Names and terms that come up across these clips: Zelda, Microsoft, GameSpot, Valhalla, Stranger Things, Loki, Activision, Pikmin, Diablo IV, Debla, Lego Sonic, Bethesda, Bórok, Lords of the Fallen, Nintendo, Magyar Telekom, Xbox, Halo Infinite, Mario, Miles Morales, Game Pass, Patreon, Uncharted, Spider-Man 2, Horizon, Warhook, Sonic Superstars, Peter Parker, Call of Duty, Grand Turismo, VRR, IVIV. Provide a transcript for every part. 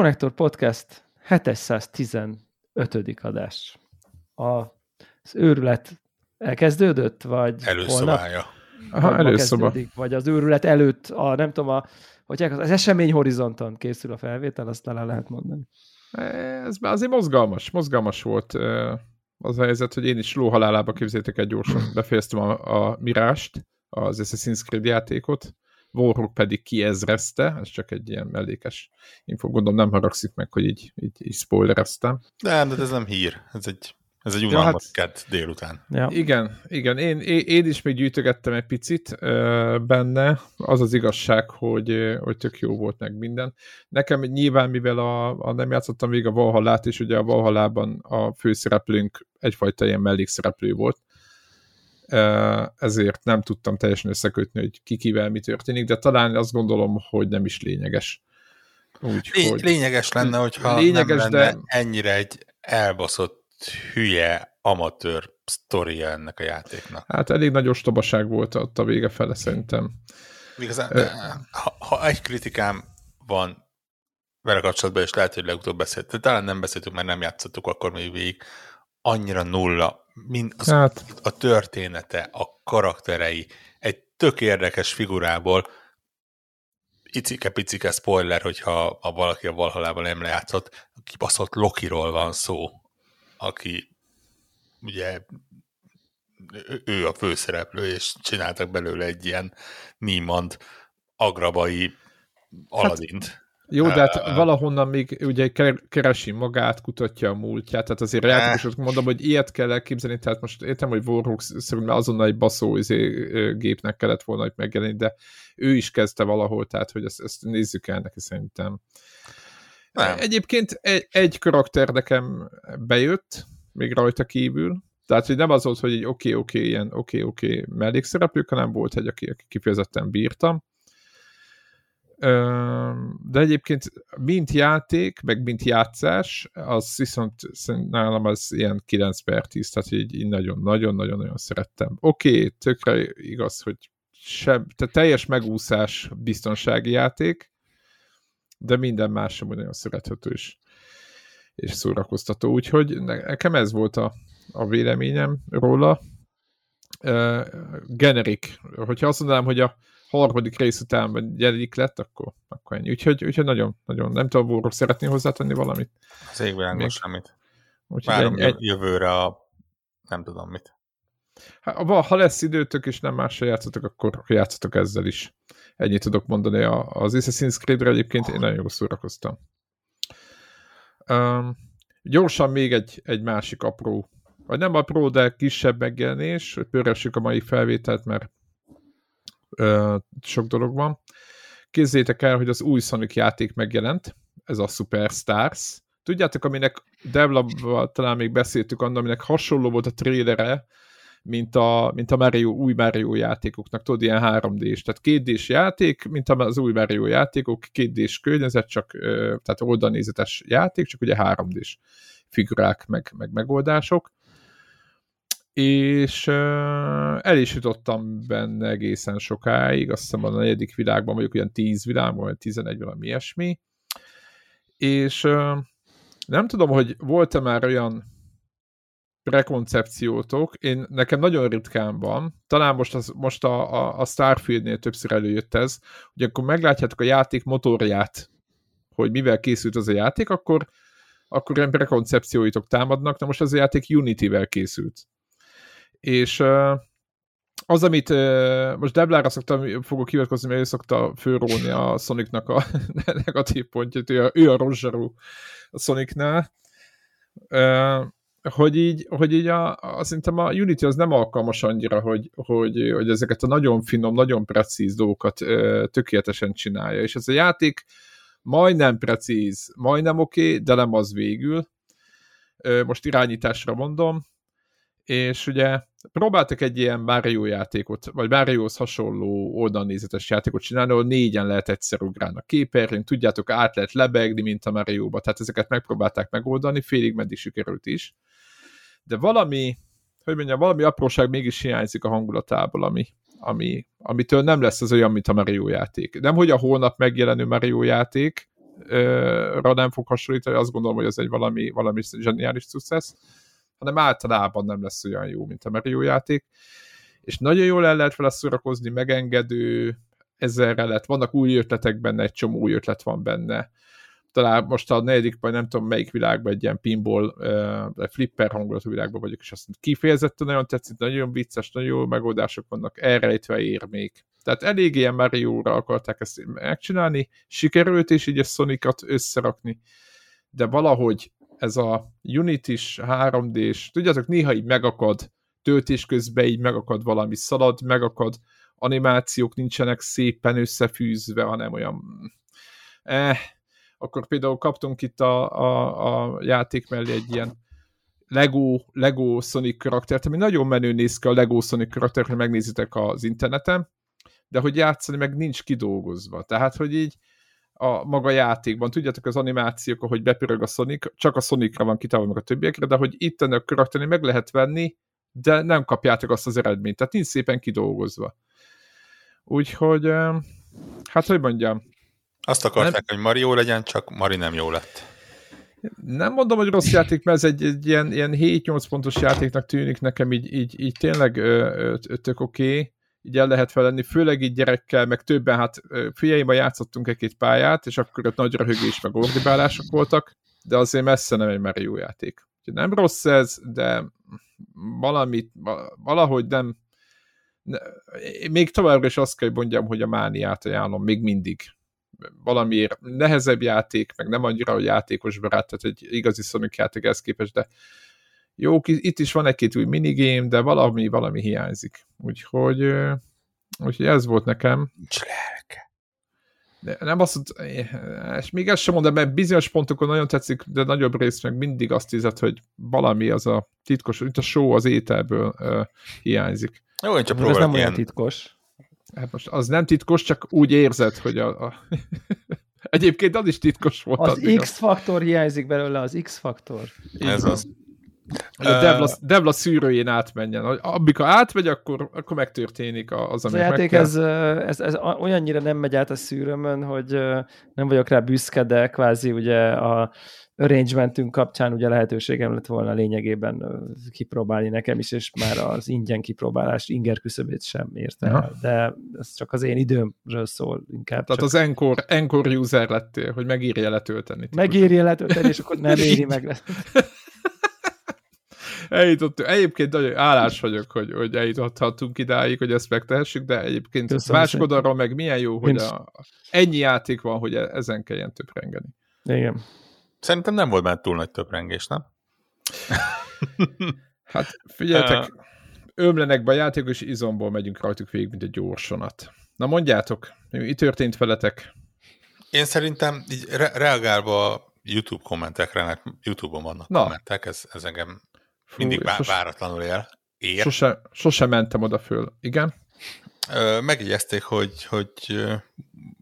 Connector Podcast 715. adás. Az őrület elkezdődött, vagy előszobája. Aha, előszoba. Vagy az őrület előtt, nem tudom, az esemény horizonton készül a felvétel, azt talán lehet mondani. Ez azért mozgalmas volt az a helyzet, hogy én is lóhalálába, képzeljétek el, gyorsan befejeztem a Mirást, az Assassin's Creed játékot, Warhook pedig kiezrezte, ez csak egy ilyen mellékes info, gondolom nem haragszik meg, hogy így spoilereztem. Nem, de ez nem hír, ez egy unalmas kett délután. Ja. Igen, én is még gyűjtögettem egy picit benne, az az igazság, hogy tök jó volt meg minden. Nekem nyilván, mivel nem játszottam végig a Valhallát, és ugye a Valhallában a főszereplőnk egyfajta ilyen mellékszereplő volt, ezért nem tudtam teljesen összekötni, hogy kikivel mi történik, de talán azt gondolom, hogy nem is lényeges. Lényeges lenne, hogyha lényeges, nem lenne ennyire egy elbaszott, hülye, amatőr sztoria ennek a játéknak. Hát elég nagy ostobaság volt ott a vége fele, szerintem. Igazán, ha egy kritikám van vele kapcsolatban, és lehet, hogy legutóbb beszéltünk, talán nem beszéltünk, mert nem játszottuk akkor még végig, annyira nulla a története, a karakterei, egy tök érdekes figurából, icike-picike spoiler, hogyha valaki a Valhallában nem lejátszott, a kibaszott Lokiról van szó, aki ugye ő a főszereplő, és csináltak belőle egy ilyen Niemand agrabai Aladint. Hát, jó, de hát valahonnan még ugye keresi magát, kutatja a múltját, tehát azért játékosok mondom, hogy ilyet kell elképzelni, tehát most értem, hogy Warhawk szerintem azonnal egy baszó gépnek kellett volna, hogy megjelenni, de ő is kezdte valahol, tehát hogy ezt nézzük el neki szerintem. Nem. Egyébként egy karakter nekem bejött, még rajta kívül, tehát hogy nem az volt, hogy egy oké, mellékszereplők, hanem volt egy, aki kifejezetten bírtam. De egyébként mint játék, meg mint játszás, az viszont nálam az ilyen 9/10, tehát így nagyon-nagyon szerettem. Oké, tökre igaz, hogy teljes megúszás biztonsági játék, de minden más sem nagyon szerethető és szórakoztató. Úgyhogy nekem ez volt a véleményem róla. Generik. Hogyha azt mondanám, hogy a harmadik rész után jelenik lett, akkor ennyi. Úgyhogy nagyon nem tudom, Bórok szeretné hozzátenni valamit. Az égvilágban semmit. Várom jövőre nem tudom mit. Ha lesz időtök, és nem másra játszotok, akkor játszotok ezzel is. Ennyit tudok mondani. Az Assassin's Creed-re egyébként én nagyon jól szórakoztam. Gyorsan még egy másik apró, vagy nem apró, de kisebb megjelenés, hogy pöressük a mai felvételt, mert sok dolog van. Képzeljétek el, hogy az új Sonic játék megjelent, ez a Superstars. Tudjátok, aminek Devlabban talán még beszéltük, annak, aminek hasonló volt a trailere, mint a Mario, új Mario játékoknak, tudod, ilyen 3D-s, tehát 2D-s játék, mint az új Mario játékok, 2D-s környezet, csak, tehát oldalnézetes játék, csak ugye 3D-s figurák, meg megoldások, és el is jutottam benne egészen sokáig, azt hiszem a 4. világban, mondjuk olyan 10 világban, vagy 11 valami ilyesmi, és nem tudom, hogy volt-e már olyan prekoncepciótok, nekem nagyon ritkán van, talán most a Starfieldnél többször előjött ez, hogy akkor meglátjátok a játék motorját, hogy mivel készült az a játék, akkor ilyen prekoncepcióitok támadnak, de most az a játék Unity-vel készült. És az, amit most Deblára fogok hivatkozni, mert ő szokta fölróni a Sonicnak a negatív pontját, ő a rozsarú a Sonicnál, hogy így szerintem a Unity az nem alkalmas annyira, hogy ezeket a nagyon finom, nagyon precíz dolgokat tökéletesen csinálja, és ez a játék majdnem precíz, majdnem oké, de nem az végül. Most irányításra mondom, és ugye próbáltak egy ilyen Mario játékot, vagy Mariohoz hasonló oldalnézetes játékot csinálni, ahol 4-en lehet egyszer ugrálni a képernyőn, tudjátok, át lehet lebegni, mint a Marioba, tehát ezeket megpróbálták megoldani, félig meddig sikerült is. De valami apróság mégis hiányzik a hangulatából, amitől nem lesz az olyan, mint a Mario játék. Nem, hogy a holnap megjelenő Mario játék, nem fog hasonlítani, azt gondolom, hogy ez egy valami zseniális success, hanem általában nem lesz olyan jó, mint a Mario játék. És nagyon jól el lehet vele szórakozni, megengedő, ezerre lett, vannak új ötletek benne, egy csomó új ötlet van benne. Talán most a negyedik, vagy nem tudom melyik világban, egy ilyen pinball, flipper hangulatú világban vagyok, és azt kifejezetten nagyon tetszik, nagyon vicces, nagyon jó megoldások vannak, elrejtve érmék. Tehát elég ilyen Mario-ra akarták ezt megcsinálni, sikerült, és így a Sonicot összerakni. De valahogy ez a Unity-s, 3D-s, tudjátok, néha így megakad, töltés közben így megakad valami, szalad, megakad, animációk nincsenek szépen összefűzve, hanem olyan... Akkor például kaptunk itt a játék mellé egy ilyen Lego Sonic karaktert, ami nagyon menő néz ki a Lego Sonic karaktert, hogy megnézitek az interneten, de hogy játszani meg nincs kidolgozva. Tehát, hogy így a maga játékban, tudjátok, az animációk, ahogy bepörög a Sonic, csak a Sonicra van kitálva meg a többiekre, de hogy itt ennek a karakterni meg lehet venni, de nem kapjátok azt az eredményt. Tehát nincs szépen kidolgozva. Úgyhogy, hát hogy mondjam, azt akarták, nem, hogy Mari jó legyen, csak Mari nem jó lett. Nem mondom, hogy rossz játék, mert ez egy ilyen 7-8 pontos játéknak tűnik nekem, így tényleg tök oké, így el lehet felenni, főleg így gyerekkel, meg többen, hát fiaimban játszottunk egy-két pályát, és akkor ott nagy röhögés, meg ordibálások voltak, de azért messze nem egy Mari jó játék. Úgyhogy nem rossz ez, de valahogy nem... Még továbbra is azt kell, hogy mondjam, hogy a mániát ajánlom, még mindig. Valamiért nehezebb játék, meg nem annyira, hogy játékos barát, tehát egy igazi Sonic játék ezt képest, de jó, itt is van egy-két új minigame, de valami hiányzik. Úgyhogy ez volt nekem. De nem azt, és még ezt sem mondom, mert bizonyos pontokon nagyon tetszik, de nagyobb rész meg mindig azt hiszed, hogy valami az a titkos, itt a só az ételből hiányzik. Jó, én csak próbálok. Ez nem olyan titkos. Hát most az nem titkos, csak úgy érzed, hogy egyébként az is titkos volt. Az X-faktor hiányzik belőle, az X-faktor. Ez az. Devla szűrőjén átmenjen. Amikor átmegy, akkor megtörténik az, amit meg kell. A játék ez olyannyira nem megy át a szűrőmön, hogy nem vagyok rá büszke, de kvázi ugye a arrangementünk kapcsán ugye lehetőségem lett volna lényegében kipróbálni nekem is, és már az ingyen kipróbálás inger küszöbét sem érte el, de ez csak az én időmről szól inkább. Tehát az Encore user lettél, hogy megírja letölteni. Megírja letölteni, és akkor nem éri meg. Egyébként nagyon állás vagyok, hogy eljutottunk idáig, hogy ezt megtehessük, de egyébként másodalról meg milyen jó, hogy ennyi játék van, hogy ezen kelljen töprengeni. Igen. Szerintem nem volt már túl nagy töprengés, nem? Hát figyeljetek, ömlenek be a játék, és izomból megyünk rajtuk végig, mint egy gyorsonat. Na mondjátok, mi történt veletek? Én szerintem így reagálva a YouTube kommentekre, mert YouTube-on vannak kommentek, ez engem mindig váratlanul ér. Sose mentem oda föl, igen? Megjegyezték, hogy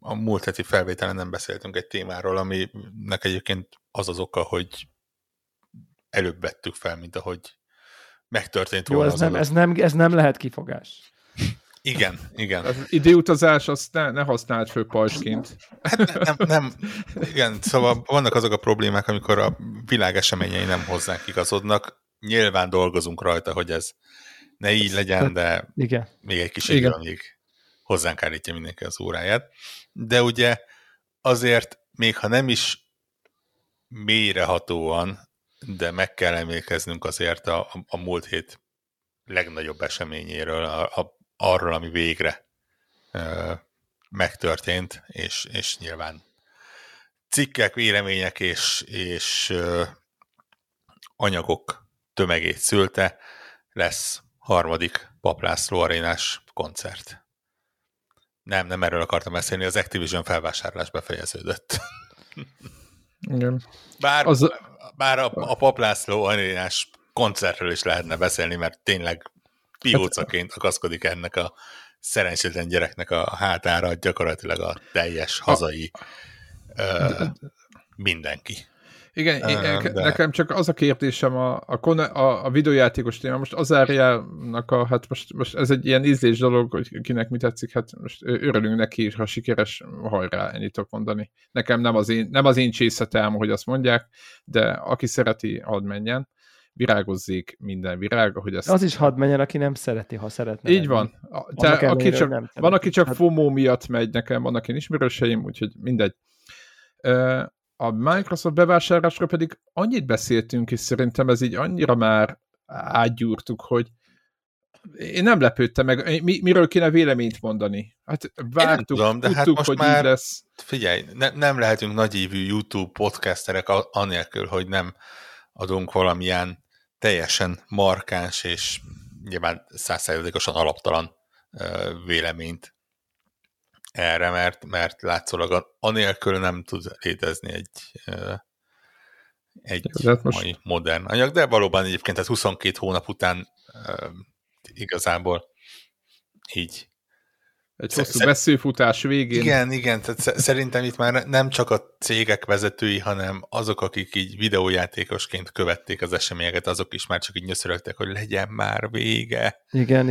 a múlt heti felvételen nem beszéltünk egy témáról, aminek egyébként az az oka, hogy előbb vettük fel, mint ahogy megtörtént volna. Jó, ez nem lehet kifogás. Igen. Az időutazás, azt ne használd fő pajsként. Hát nem. Igen, szóval vannak azok a problémák, amikor a világ eseményei nem hozzánk igazodnak. Nyilván dolgozunk rajta, hogy ez ne így legyen, de igen. Még egy kis idő, amíg hozzánk állítja mindenki az óráját. De ugye azért, még ha nem is mélyrehatóan, de meg kell emlékeznünk azért a múlt hét legnagyobb eseményéről, arról, ami végre megtörtént, és nyilván cikkek, vélemények és anyagok tömegét szülte, lesz harmadik Papp László Arénás koncert. Nem erről akartam beszélni, az Activision felvásárlás befejeződött. Igen. Bár a Papp László Arénás koncertről is lehetne beszélni, mert tényleg piócaként akaszkodik ennek a szerencsétlen gyereknek a hátára gyakorlatilag a teljes hazai mindenki. Igen, nekem csak az a kérdésem a videójátékos téma, most az Arielnak a, hát most ez egy ilyen ízlés dolog, hogy kinek mi tetszik, hát most örülünk neki, ha sikeres, hajrá, ennyit tudok mondani. Nekem nem az én csészetem, hogy azt mondják, de aki szereti, hadd menjen, virágozzék minden virág, ahogy ezt... Az is hadd menjen, aki nem szereti, ha szeretne. Így van. Van, aki csak FOMO miatt megy nekem, vannak én ismerőseim, úgyhogy mindegy. A Microsoft bevásárlásra pedig annyit beszéltünk, és szerintem ez így annyira már átgyúrtuk, hogy én nem lepődtem meg. Miről kéne véleményt mondani? Hát vártuk, tudom, tudtuk, hát hogy így lesz. Figyelj, nem lehetünk nagyévű YouTube podcasterek anélkül, hogy nem adunk valamilyen teljesen markáns és nyilván 100%-osan alaptalan véleményt erre, mert látszólag anélkül nem tud létezni egy mai modern anyag, de valóban egyébként 22 hónap után igazából így. Egy hosszú beszélfutás végén. Igen, tehát szerintem itt már nem csak a cégek vezetői, hanem azok, akik így videójátékosként követték az eseményeket, azok is már csak így nyöszörögtek, hogy legyen már vége. Igen.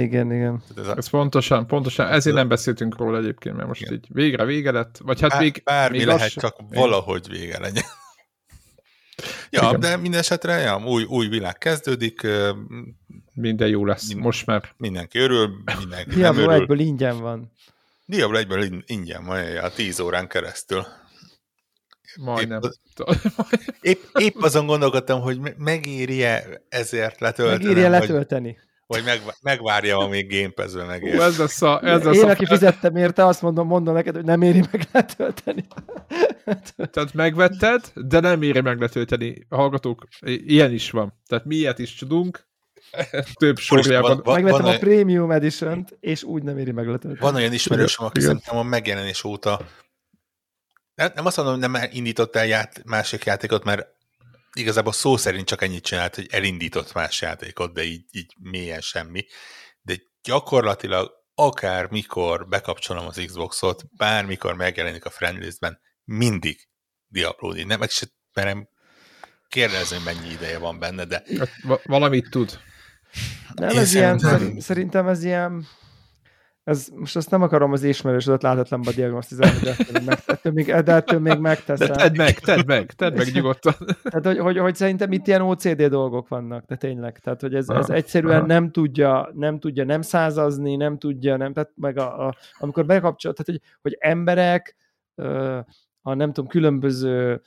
Ez pontosan, ezért nem beszéltünk róla egyébként, mert most igen. Így végre vége lett, vagy hát bármi még lehet, csak valahogy vége legyen. Ja, igen. De minden esetre ja, új világ kezdődik. Minden jó lesz, most már. Mindenki örül, mindenki Diablo nem örül. Diablo 1-ből ingyen van. Diablo 1-ből ingyen van, ja, 10 órán keresztül. Majdnem. Épp azon gondolkodtam, hogy megéri-e ezért letölteni. Megéri-e letölteni. Vagy megvárja, amíg Game Pass-be megér. Én, aki fizettem érte, azt mondom neked, hogy nem éri meg letölteni. Tehát megvetted, de nem éri meg letölteni. Hallgatók, ilyen is van. Tehát mi ilyet is tudunk. Több sorjában. Megvettem a Premium Edition-t, és úgy nem éri meg letölteni. Van olyan ismerősöm, aki szerintem a megjelenés óta nem azt mondom, hogy nem indított el másik játékot, mert igazából szó szerint csak ennyit csinált, hogy elindított más játékot, de így mélyen semmi. De gyakorlatilag akármikor bekapcsolom az Xbox-ot, bármikor megjelenik a friendlistben, mindig Diablo-ni. Nem, meg se merem kérdezni, mennyi ideje van benne, de... Valamit tud. Nem, ez szerintem ez ilyen... Ez, most azt nem akarom az ismerősödet láthatlanba diagnosztizálni, de ettől még megteszem. De tedd meg nyugodtan. Tehát, hogy szerintem itt ilyen OCD dolgok vannak, de tényleg. Tehát, hogy ez egyszerűen nem tudja nem százazni, nem tudja, tehát meg amikor bekapcsol, tehát, hogy emberek, a nem tudom, különböző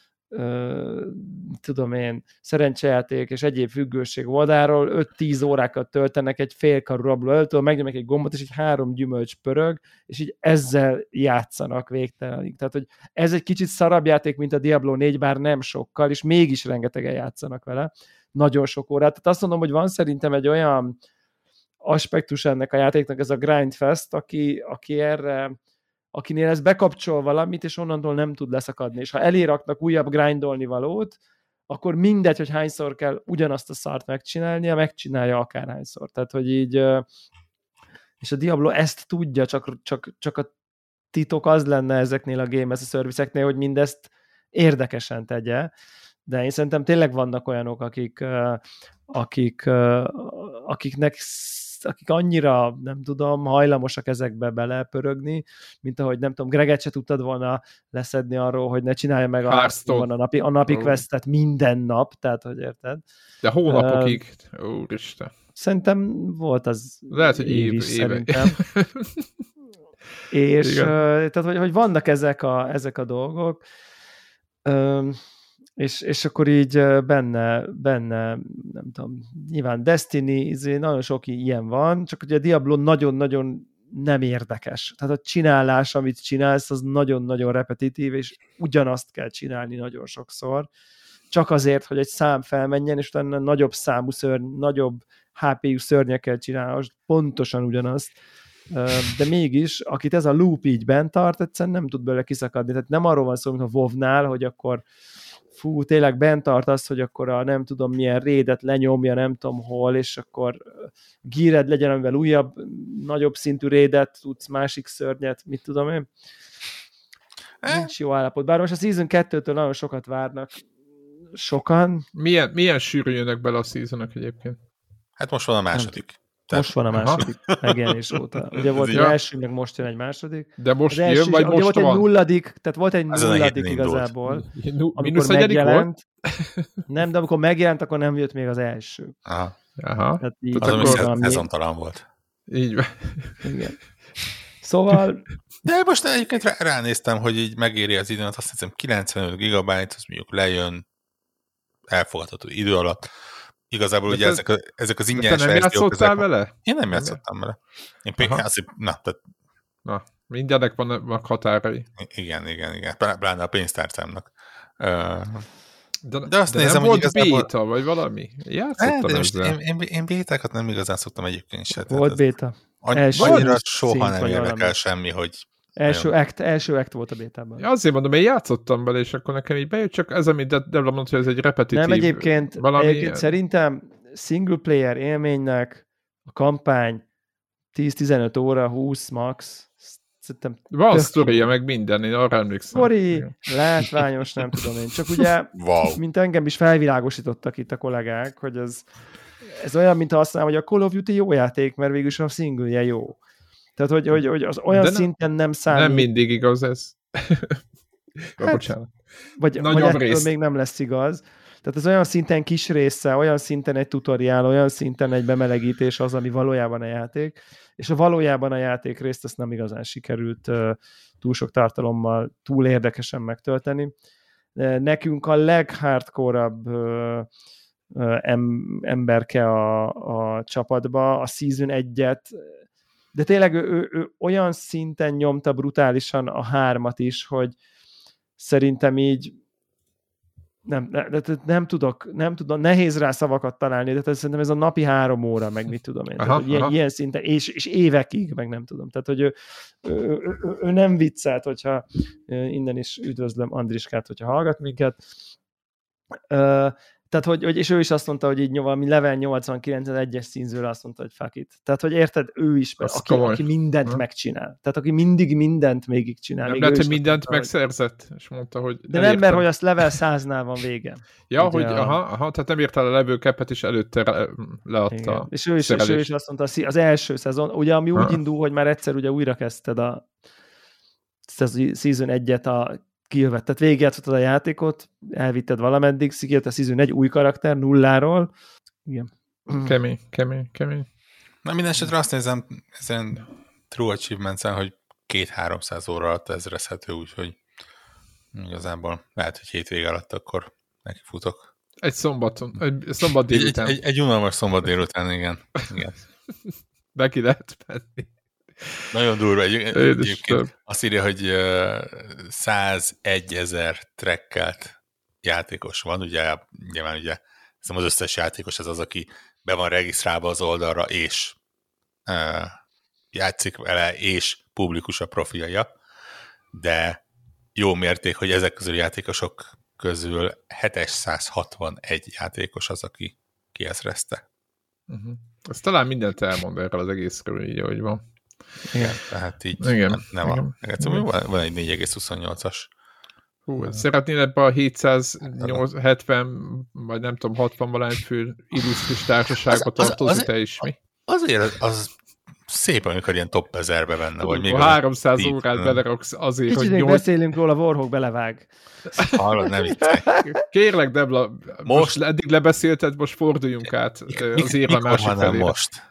szerencsejáték és egyéb függőség oldaláról 5-10 órákat töltenek egy félkarú rablótól, megnyomják egy gombot, és így 3 gyümölcs pörög, és így ezzel játszanak végtelenig. Tehát, hogy ez egy kicsit szarabb játék, mint a Diablo 4, bár nem sokkal, és mégis rengetegen játszanak vele. Nagyon sok órát. Tehát azt mondom, hogy van szerintem egy olyan aspektus ennek a játéknak, ez a grindfest, aki erre... akinél ez bekapcsol valamit, és onnantól nem tud leszakadni. És ha eléraknak újabb grindolni valót, akkor mindegy, hogy hányszor kell ugyanazt a szart megcsinálnia, megcsinálja akárhányszor. Tehát, hogy így... És a Diablo ezt tudja, csak a titok az lenne ezeknél a game as a service-eknél, hogy mindezt érdekesen tegye. De én szerintem tényleg vannak olyanok, akik annyira, nem tudom, hajlamosak ezekbe belepörögni, mint ahogy, nem tudom, Greget se tudtad volna leszedni arról, hogy ne csinálja meg a napi questet minden nap, tehát, hogy érted? De hónapokig, úristen. Szerintem volt az lehet, hogy év szerintem. És tehát, hogy vannak ezek a dolgok, és akkor így benne, nem tudom, nyilván Destiny, nagyon sok ilyen van, csak ugye a Diablo nagyon-nagyon nem érdekes. Tehát a csinálás, amit csinálsz, az nagyon-nagyon repetitív, és ugyanazt kell csinálni nagyon sokszor. Csak azért, hogy egy szám felmenjen, és utána nagyobb számú szörny, nagyobb HP-jú szörnyekkel csinálsz, pontosan ugyanazt. De mégis, akit ez a loop így bent tart, egyszerűen nem tud belőle kiszakadni. Tehát nem arról van szó, mint a WoW-nál, hogy akkor fú, tényleg bent tart az, hogy akkor a nem tudom milyen raidet lenyomja, nem tudom hol, és akkor geared legyen, amivel újabb, nagyobb szintű raidet tudsz, másik szörnyet, mit tudom én. Nincs jó állapot. Bár most a Season 2-től nagyon sokat várnak. sokan. Milyen sűrű jönnek bele a seasonok egyébként? Hát most van a második. Tehát... Most van a második, megjelenés óta. Ugye volt az első, meg most jön egy második. De most első, jön, vagy most volt van? Volt egy nulladik igazából. Minusz egyedik volt? Nem, de amikor megjelent, akkor nem jött még az első. Aha. Tehát így, az, ami szezontalan volt. Így van. Igen. Szóval... De most egyébként ránéztem, hogy így megéri az időt, azt hiszem 95 gigabyte, az mondjuk lejön elfogadható idő alatt. Igazából de ugye ezek az ingyenes verziók... Te nem vele? Én nem játszottam vele. Én például azért... Na, mindennek vannak határai. Igen. Pláne a pénztárcámnak. De azt de nézem, nem hogy volt béta, vagy valami? Játszottam ezzel. Én bétákat nem igazán szoktam egyébként se. Volt béta. Annyira soha nem érdekel semmi, hogy... Első act volt a bétában. Ja, azért mondom, én játszottam bele, és akkor nekem így bejött, csak ez, amit Debla mondott, hogy ez egy repetitív... Nem, egyébként szerintem single player élménynek a kampány 10-15 óra, 20 max... Van sztoria, meg minden, én arra emlékszem. Sztori, látványos, nem tudom én. Csak ugye, mint engem is felvilágosítottak itt a kollégák, hogy ez olyan, mint azt mondom, hogy a Call of Duty jó játék, mert végülis a single-je jó. Tehát, hogy az olyan de szinten nem számít. Nem mindig igaz ez. Bocsánat. Vagy ettől még nem lesz igaz. Tehát ez olyan szinten kis része, olyan szinten egy tutoriál, olyan szinten egy bemelegítés az, ami valójában a játék, és a valójában a játék részt ezt nem igazán sikerült túl sok tartalommal, túl érdekesen megtölteni. Nekünk a leghardcore-abb emberke a csapatba, a Season 1-et, de tényleg ő olyan szinten nyomta brutálisan a 3-at is, hogy szerintem így nem tudom, nehéz rá szavakat találni, de szerintem ez a napi 3 óra, meg mit tudom én, tehát, ilyen szinten, és évekig, meg nem tudom, tehát, hogy ő nem viccelt, hogyha innen is üdvözlöm Andriskát, hogyha hallgat minket, tehát, hogy és ő is azt mondta, hogy így valami level 89-1-es színzőre azt mondta, hogy fuck it. Tehát, hogy érted, ő is, aki mindent megcsinál. Tehát, aki mindig mindent végigcsinál. Nem lehet, hogy mindent megszerzett, és mondta, hogy de nem, mert hogy azt level 100-nál van vége. Ja, ugye, hogy tehát nem írtál a level cap-et, és előtte leadta. És ő is azt mondta, az első szezon, ugye, ami úgy indul, hogy már egyszer ugye újra kezdted a season 1-et a kijövett. Tehát végigjátszottad a játékot, elvitted valameddig, kijött a Season 1 új karakter, nulláról. Igen. Kemény. Na minden esetre azt nézem, ezen True Achievements-en, hogy 200-300 óra alatt ezrezhető, úgyhogy igazából lehet, hogy hétvége alatt akkor neki futok. Egy szombat délután. Egy unalmas szombat délután, igen. Neki lehet menni. Nagyon durva. Egyébként azt írja, hogy 101,000 trekkelt játékos van, ugye nyilván ugye az összes játékos az, aki be van regisztrálva az oldalra, és játszik vele, és publikus a profilja, de jó mérték, hogy ezek közül játékosok közül 761 játékos az, aki kiezrezte. Ez talán mindent elmond erről az egészről, így ahogy van. Igen, tehát így nem van egy 4,28-as. Szeretnél ebbe a 770, vagy nem tudom, 60 valány fő illusztris társaságba tartozni te is, mi? Azért az szép, amikor ilyen top 1000-be benne vagy. Még 300 órát beleraksz azért, hogy beszélünk róla, Warhook belevág. Hallod, nem itt. Kérlek, Debla, most eddig lebeszélted, most forduljunk át az érve másik felére. Most?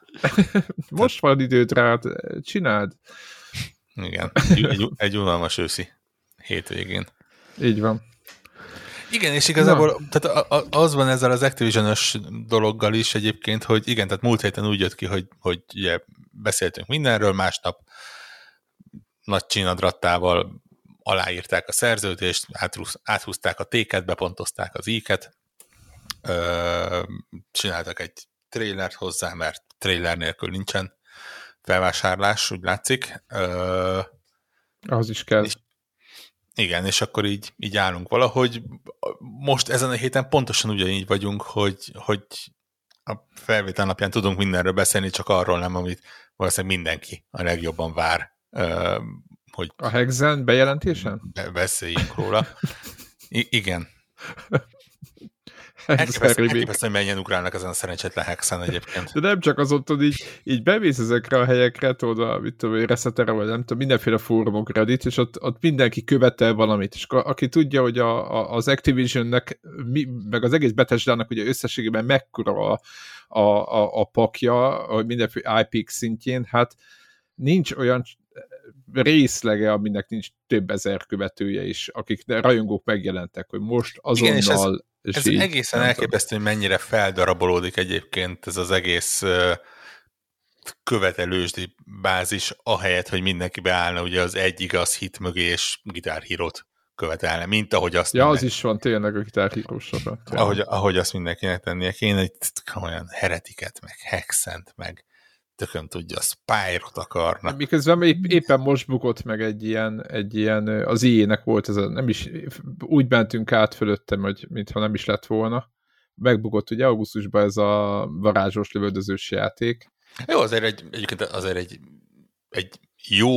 Most van időd rád, csináld. Igen, egy unalmas őszi hétvégén. Így van. Igen, és igazából tehát az van ezzel az Activision-ös dologgal is egyébként, hogy igen, tehát múlt héten úgy jött ki, hogy ugye beszéltünk mindenről, másnap nagy csinadrattával aláírták a szerződést, áthúzták a T-ket, bepontozták az I-ket, csináltak egy trailert hozzá, mert trailer nélkül nincsen felvásárlás, úgy látszik. Az is kell. És, igen, és akkor így állunk valahogy. Most ezen a héten pontosan ugyanígy vagyunk, hogy a felvétel napján tudunk mindenről beszélni, csak arról nem, amit valószínűleg mindenki a legjobban vár. Hogy a Hexen bejelentésen? Beszéljünk róla. Igen. Elképesztő, hogy mennyien ugrálnak ezen a szerencsétlen hexen egyébként. De nem csak az ott, így bemész ezekre a helyekre, tudod, mit tudom, Resetera, vagy nem tudom, mindenféle fórumok, Reddit, és ott mindenki követel valamit. És aki tudja, hogy az Activisionnek, meg az egész Bethesdának ugye összességében mekkora a pakja, mindenféle IP szintjén, hát nincs olyan részlege, aminek nincs több ezer követője is, akik rajongók megjelentek, hogy most azonnal... Igen, ez így, egészen elképesztő, hogy mennyire feldarabolódik egyébként ez az egész követelősdi bázis, ahelyett, hogy mindenki beállna ugye az egy igaz hit mögé és gitárhírót követelne, mint ahogy azt... Ja, az is van tényleg a gitárhírósra. Ahogy azt mindenkinek tennie kéne, egy olyan heretiket, meg hexent, meg tököm tudja, a Spyro-t akarnak. Miközben éppen most bukott meg egy ilyen az EA-nek volt ez a, nem is, úgy mentünk át fölöttem, hogy mintha nem is lett volna. Megbukott ugye augusztusban ez a varázsos lövöldözős játék. Jó, azért egy jó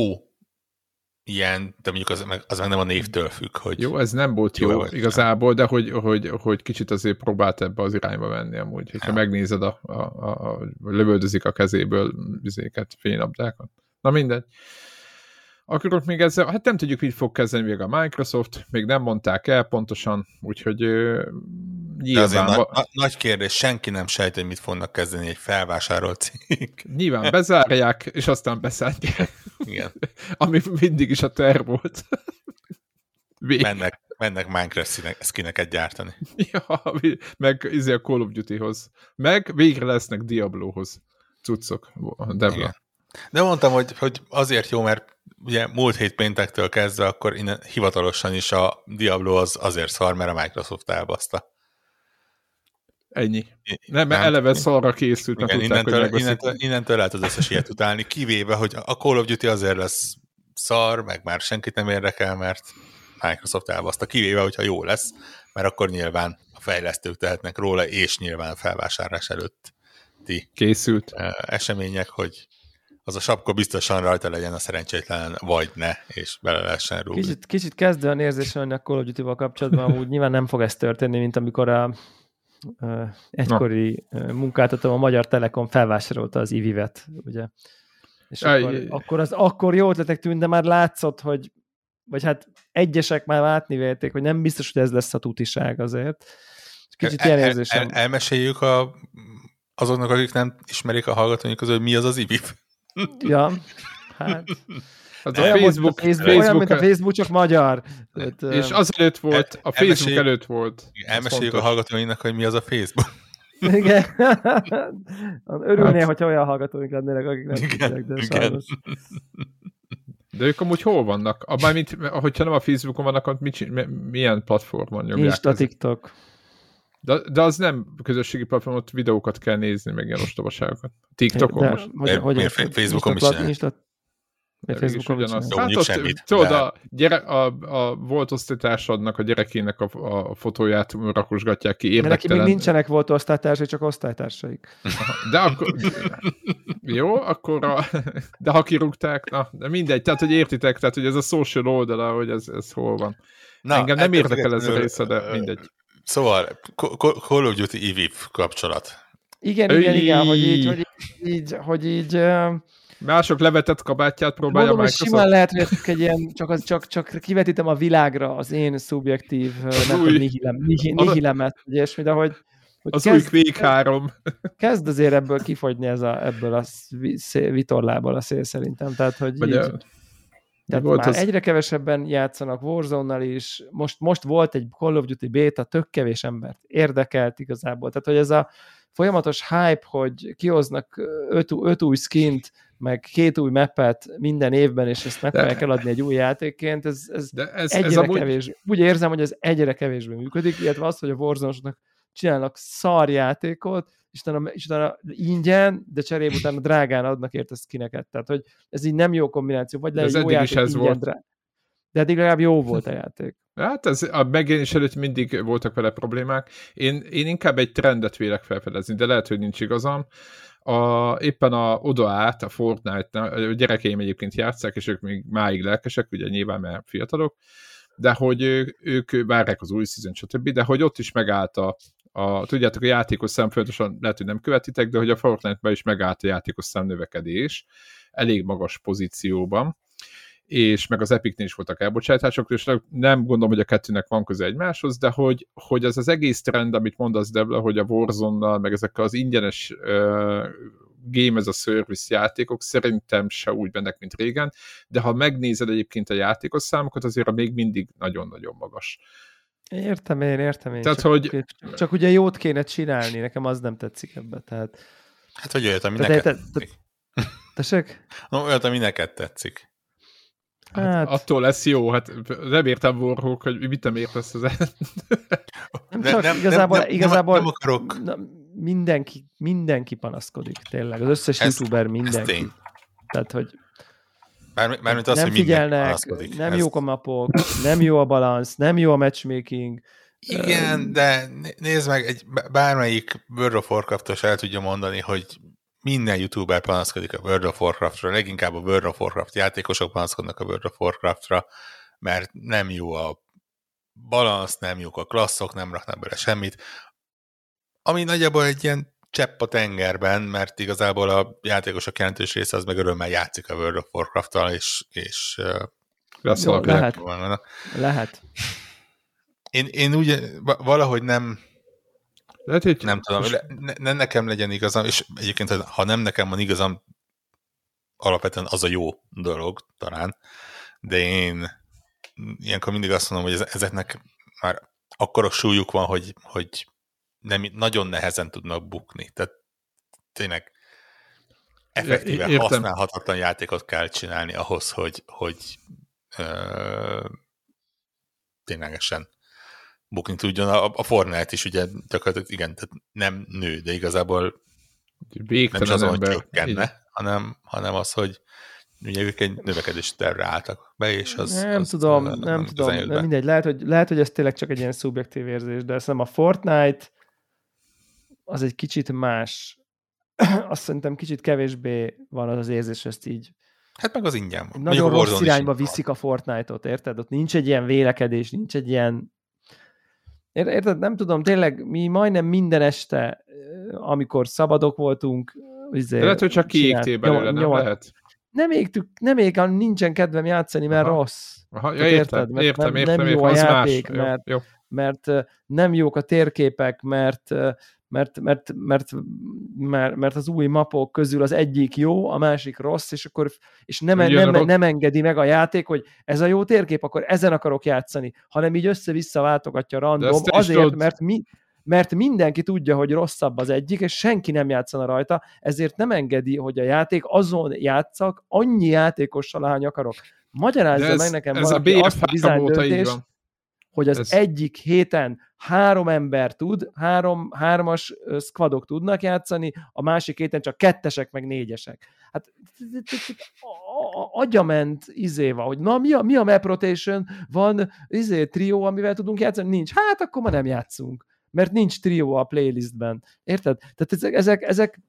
ilyen, de mondjuk az meg nem a névtől függ, hogy... Jó, ez nem volt jó igazából, de hogy kicsit azért próbált ebbe az irányba menni amúgy. Ha megnézed, lövöldözik a kezéből vizéket, fénylabdákat. Na mindegy. Akarok még ezzel, hát nem tudjuk, mit fog kezdeni még a Microsoft, még nem mondták el pontosan, úgyhogy nyilván... Nagy kérdés, senki nem sejt, hogy mit fognak kezdeni egy felvásárolt cég. Nyilván bezárják, és aztán beszállják. Igen. Ami mindig is a terv volt. Mennek Minecraft skineket gyártani. Ja, meg a Call of Duty-hoz. Meg végre lesznek Diablo-hoz cuccok. De mondtam, hogy azért jó, mert ugye múlt hét péntektől kezdve akkor innen hivatalosan is a Diablo az azért szar, mert a Microsoft elbaszta. Ennyi. Nem, eleve szarra készült. Igen, innentől lehet az összes ilyet utálni, kivéve, hogy a Call of Duty azért lesz szar, meg már senkit nem érdekel, mert Microsoft elbaszta. Kivéve, hogyha jó lesz, mert akkor nyilván a fejlesztők tehetnek róla, és nyilván a felvásárlás előtti készült események, hogy az a sapka biztosan rajta legyen a szerencsétlen, vagy ne, és bele lehessen rúgni. Kicsit kezdő a nérzés, hogy a Call of Duty-val kapcsolatban amúgy nyilván nem fog ez történni, mint amikor a egykori munkáltató, a Magyar Telekom felvásárolta az IVIV-et, ugye? És akkor jó ötletek tűnt, de már látszott, hogy vagy hát egyesek már látni vélték, hogy nem biztos, hogy ez lesz a tutiság azért. Kicsit ilyen érzésem. Elmeséljük azoknak, akik nem ismerik a hallgatóink közül, hogy mi az az IVIV. Ja, hát... Hát olyan, mint a Facebook, csak magyar. És azelőtt volt, a Facebook előtt volt. Elmeséljük a hallgatóinknak, hogy mi az a Facebook. Igen. Örülnél, hát, hogyha olyan hallgatóink lennének, akik nem tudják, de sajnos. De ők amúgy hol vannak? Hogyha nem a Facebookon vannak, akkor milyen platformon nyomják? Insta, TikTok. De az nem közösségi platform, ott videókat kell nézni, meg ilyen ostobaságokat. TikTokon most. Facebookon is nem. A volt osztálytársadnak, a gyerekének a fotóját rakosgatják ki érdektelen. De neki még nincsenek volt osztálytársai, csak osztálytársaik. De akkor... Jó, akkor de ha kirúgták, na, de mindegy, tehát hogy értitek, tehát hogy ez a social oldala, hogy ez hol van. Na, engem nem érdekel ez a része, de mindegy. Szóval, Call of Duty IVIV kapcsolat. Igen, hogy így mások levetett kabátját próbálja mondom, Microsoft. Simán lehet, hogy egy ilyen, csak kivetítem a világra az én szubjektív nihilemet, ugye, és hogy az új Quake 3. Kezd azért ebből kifogyni ebből a vitorlából a szél szerintem. Tehát, hogy tehát már egyre kevesebben játszanak Warzone-nal is. Most volt egy Call of Duty beta, tök kevés embert érdekelt igazából. Tehát, hogy ez a folyamatos hype, hogy kihoznak 5 új skint, meg 2 új mappet minden évben, és ezt meg kell adni egy új játékként, úgy érzem, hogy ez egyre kevésbé működik, illetve az, hogy a Warzone-osoknak csinálnak szar játékot, és utána ingyen, de cserébe utána drágán adnak érte skineket. Tehát, hogy ez így nem jó kombináció, vagy lehet jó játék ingyen volt. Drágán. De eddig legalább jó volt a játék. Hát ez a megjelenés előtt mindig voltak vele problémák. Én inkább egy trendet vélek felfedezni, de lehet, hogy nincs igazam. Éppen a Fortnite-nál, gyerekeim egyébként játsszák, és ők még máig lelkesek, ugye nyilván már fiatalok, de hogy ők várják az új season, stb., de hogy ott is megállt tudjátok, a játékos szám folyamatosan, lehet, hogy nem követitek, de hogy a Fortnite-ben is megállt a játékos szám növekedés, elég magas pozícióban, és meg az Epicnél is voltak elbocsátások, és nem gondolom, hogy a kettőnek van köze egymáshoz, de hogy ez az egész trend, amit mondasz, Debla, hogy a Warzone-nal, meg ezekkel az ingyenes game as a service játékok szerintem se úgy bennek, mint régen, de ha megnézed egyébként a játékos számokat, azért még mindig nagyon-nagyon magas. Értem én. Tehát, csak ugye jót kéne csinálni, nekem az nem tetszik ebbe. Tehát... Hát, hogy jöttem, neked tetszik. Hát, attól lesz jó, hát nem értem, Warhook, hogy mit nem értesz az el. Nem akarok. Mindenki panaszkodik, tényleg. Az összes youtuber mindenki. Tehát, hogy mármint az, nem hogy figyelnek, nem jók a mapok, nem jó a balansz, nem jó a matchmaking. Igen, de nézd meg, bármelyik World of Warcraft-os el tudja mondani, hogy minden youtuber panaszkodik a World of Warcraft-ra, leginkább a World of Warcraft játékosok panaszkodnak a World of Warcraft-ra, mert nem jó a balansz, nem jók a klasszok, nem raknak bele semmit. Ami nagyjából egy ilyen csepp a tengerben, mert igazából a játékosok jelentős része az meg örömmel játszik a World of Warcraft-tal, és jó, lehet. Én úgy valahogy nem... Nem tudom, nem nekem legyen igazam, és egyébként, ha nem nekem van igazam, alapvetően az a jó dolog talán, de én ilyenkor mindig azt mondom, hogy ezeknek már akkora súlyuk van, hogy nem, nagyon nehezen tudnak bukni. Tehát tényleg effektíven használhatatlan játékot kell csinálni ahhoz, hogy ténylegesen bukni tudjon. A Fortnite is ugye gyakorlatilag igen, tehát nem nő, de igazából végtelen nem is azon, hogy csökkenne, hanem az, hogy ugye ők egy növekedési tervre álltak be, és az... Nem tudom, de mindegy, lehet, hogy ez tényleg csak egy ilyen szubjektív érzés, de szerintem a Fortnite az egy kicsit más. Azt szerintem kicsit kevésbé van az érzés, ezt így... Hát meg az ingyen van. Nagyon rossz irányba viszik a Fortnite-ot, érted? Ott nincs egy ilyen vélekedés, nincs egy ilyen... Érted? Nem tudom, tényleg mi majdnem minden este, amikor szabadok voltunk... De lehet, hogy csak kiégtél belőle, nem lehet? Nem, nincsen kedvem játszani, mert rossz. Aha, ja, értem, jó a játék, mert nem jók a térképek, mert az új mapok közül az egyik jó, a másik rossz, és akkor és nem engedi meg a játék, hogy ez a jó térkép, akkor ezen akarok játszani, hanem így össze-vissza váltogatja random, azért, mert mindenki tudja, hogy rosszabb az egyik, és senki nem játszana rajta, ezért nem engedi, hogy a játék azon játszak, annyi játékossal, ahány akarok. Magyarázza meg nekem valaki azt a dizájn döntést, hogy az egyik héten 3 ember tud, 3-as squadok tudnak játszani, a másik héten csak 2-esek, meg 4-esek. Hát agyament izéva, hogy na mi a map rotation, van trió, amivel tudunk játszani, nincs. Hát akkor ma nem játszunk, mert nincs trió a playlistben. Érted? Tehát ezek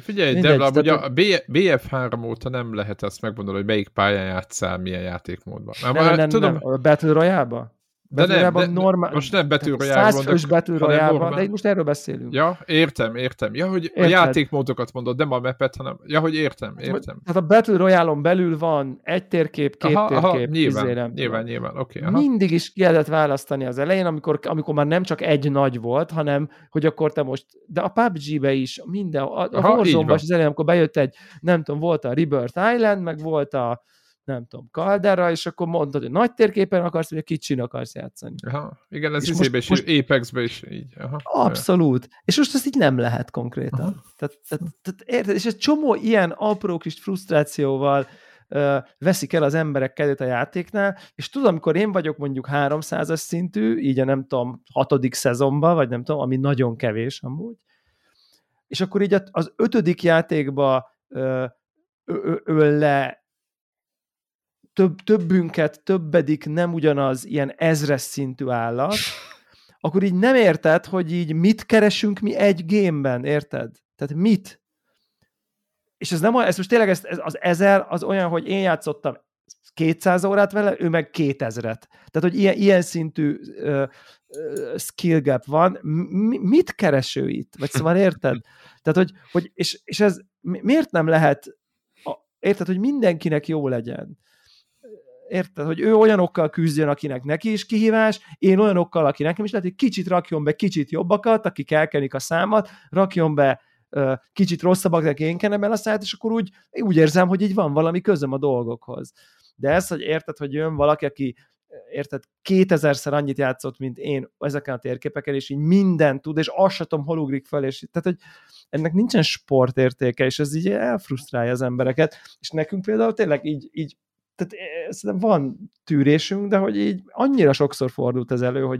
figyelj, mindegy, Debla, hogy a BF3 óta nem lehet azt megmondani, hogy melyik pályán játszál, milyen játékmódban. Nem. A Battle Royale-ba? Most nem Battle Royale-ban. 100-ös Battle Royale-ban, de most erről beszélünk. Ja, értem. Ja, hogy érted. A játékmódokat mondod, nem a mapet, hanem... Ja, hogy értem. Tehát a Battle Royale-on belül van egy térkép, két térkép. Nyilván, oké. Okay, mindig is ki kellett választani az elején, amikor már nem csak egy nagy volt, hanem, hogy akkor te most... De a PUBG-be is, minden... A Warzone-ban az elején, amikor bejött egy... Nem tudom, volt a Rebirth Island, meg volt a... nem tudom, Kaldára, és akkor mondtad, hogy nagy térképen akarsz, vagy a kicsin akarsz játszani. Aha, igen, ez izébe is, Apex-be is így. Aha. Abszolút. És most ezt így nem lehet konkrétan. Tehát érted? És egy csomó ilyen apró kis frusztrációval veszik el az emberek kedvét a játéknál, és tudom, amikor én vagyok mondjuk 300-as szintű, így a nem tudom, 6. szezonban, vagy nem tudom, ami nagyon kevés amúgy, és akkor így az 5. játékba öl le többedik nem ugyanaz ilyen 1000-es szintű állat, akkor így nem érted, hogy így mit keresünk mi egy gémben, érted? Tehát mit? És ez most tényleg az 1000 az olyan, hogy én játszottam 200 órát vele, ő meg 2000-et. Tehát, hogy ilyen szintű skill gap van. Mit kereső itt? Vagy szóval érted? Tehát, hogy és ez miért nem lehet, érted, hogy mindenkinek jó legyen? Érted, hogy ő olyanokkal küzdjön, akinek neki is kihívás, én olyanokkal, aki nekem is lehet, hogy kicsit rakjon be kicsit jobbakat, akik elkenik a számat, rakjon be kicsit rosszabbak, én kenem el a száját, és akkor úgy érzem, hogy így van valami közöm a dolgokhoz. De ez, hogy érted, hogy jön valaki, aki érted, 2000-szer annyit játszott, mint én ezeken a térképeken, és így mindent tud, és azt se tudom, hol ugrik fel, és tehát, hogy ennek nincsen sportértéke, és ez így elfrusztrálja az embereket, és nekünk például tényleg így tehát van tűrésünk, de hogy így annyira sokszor fordult ez elő, hogy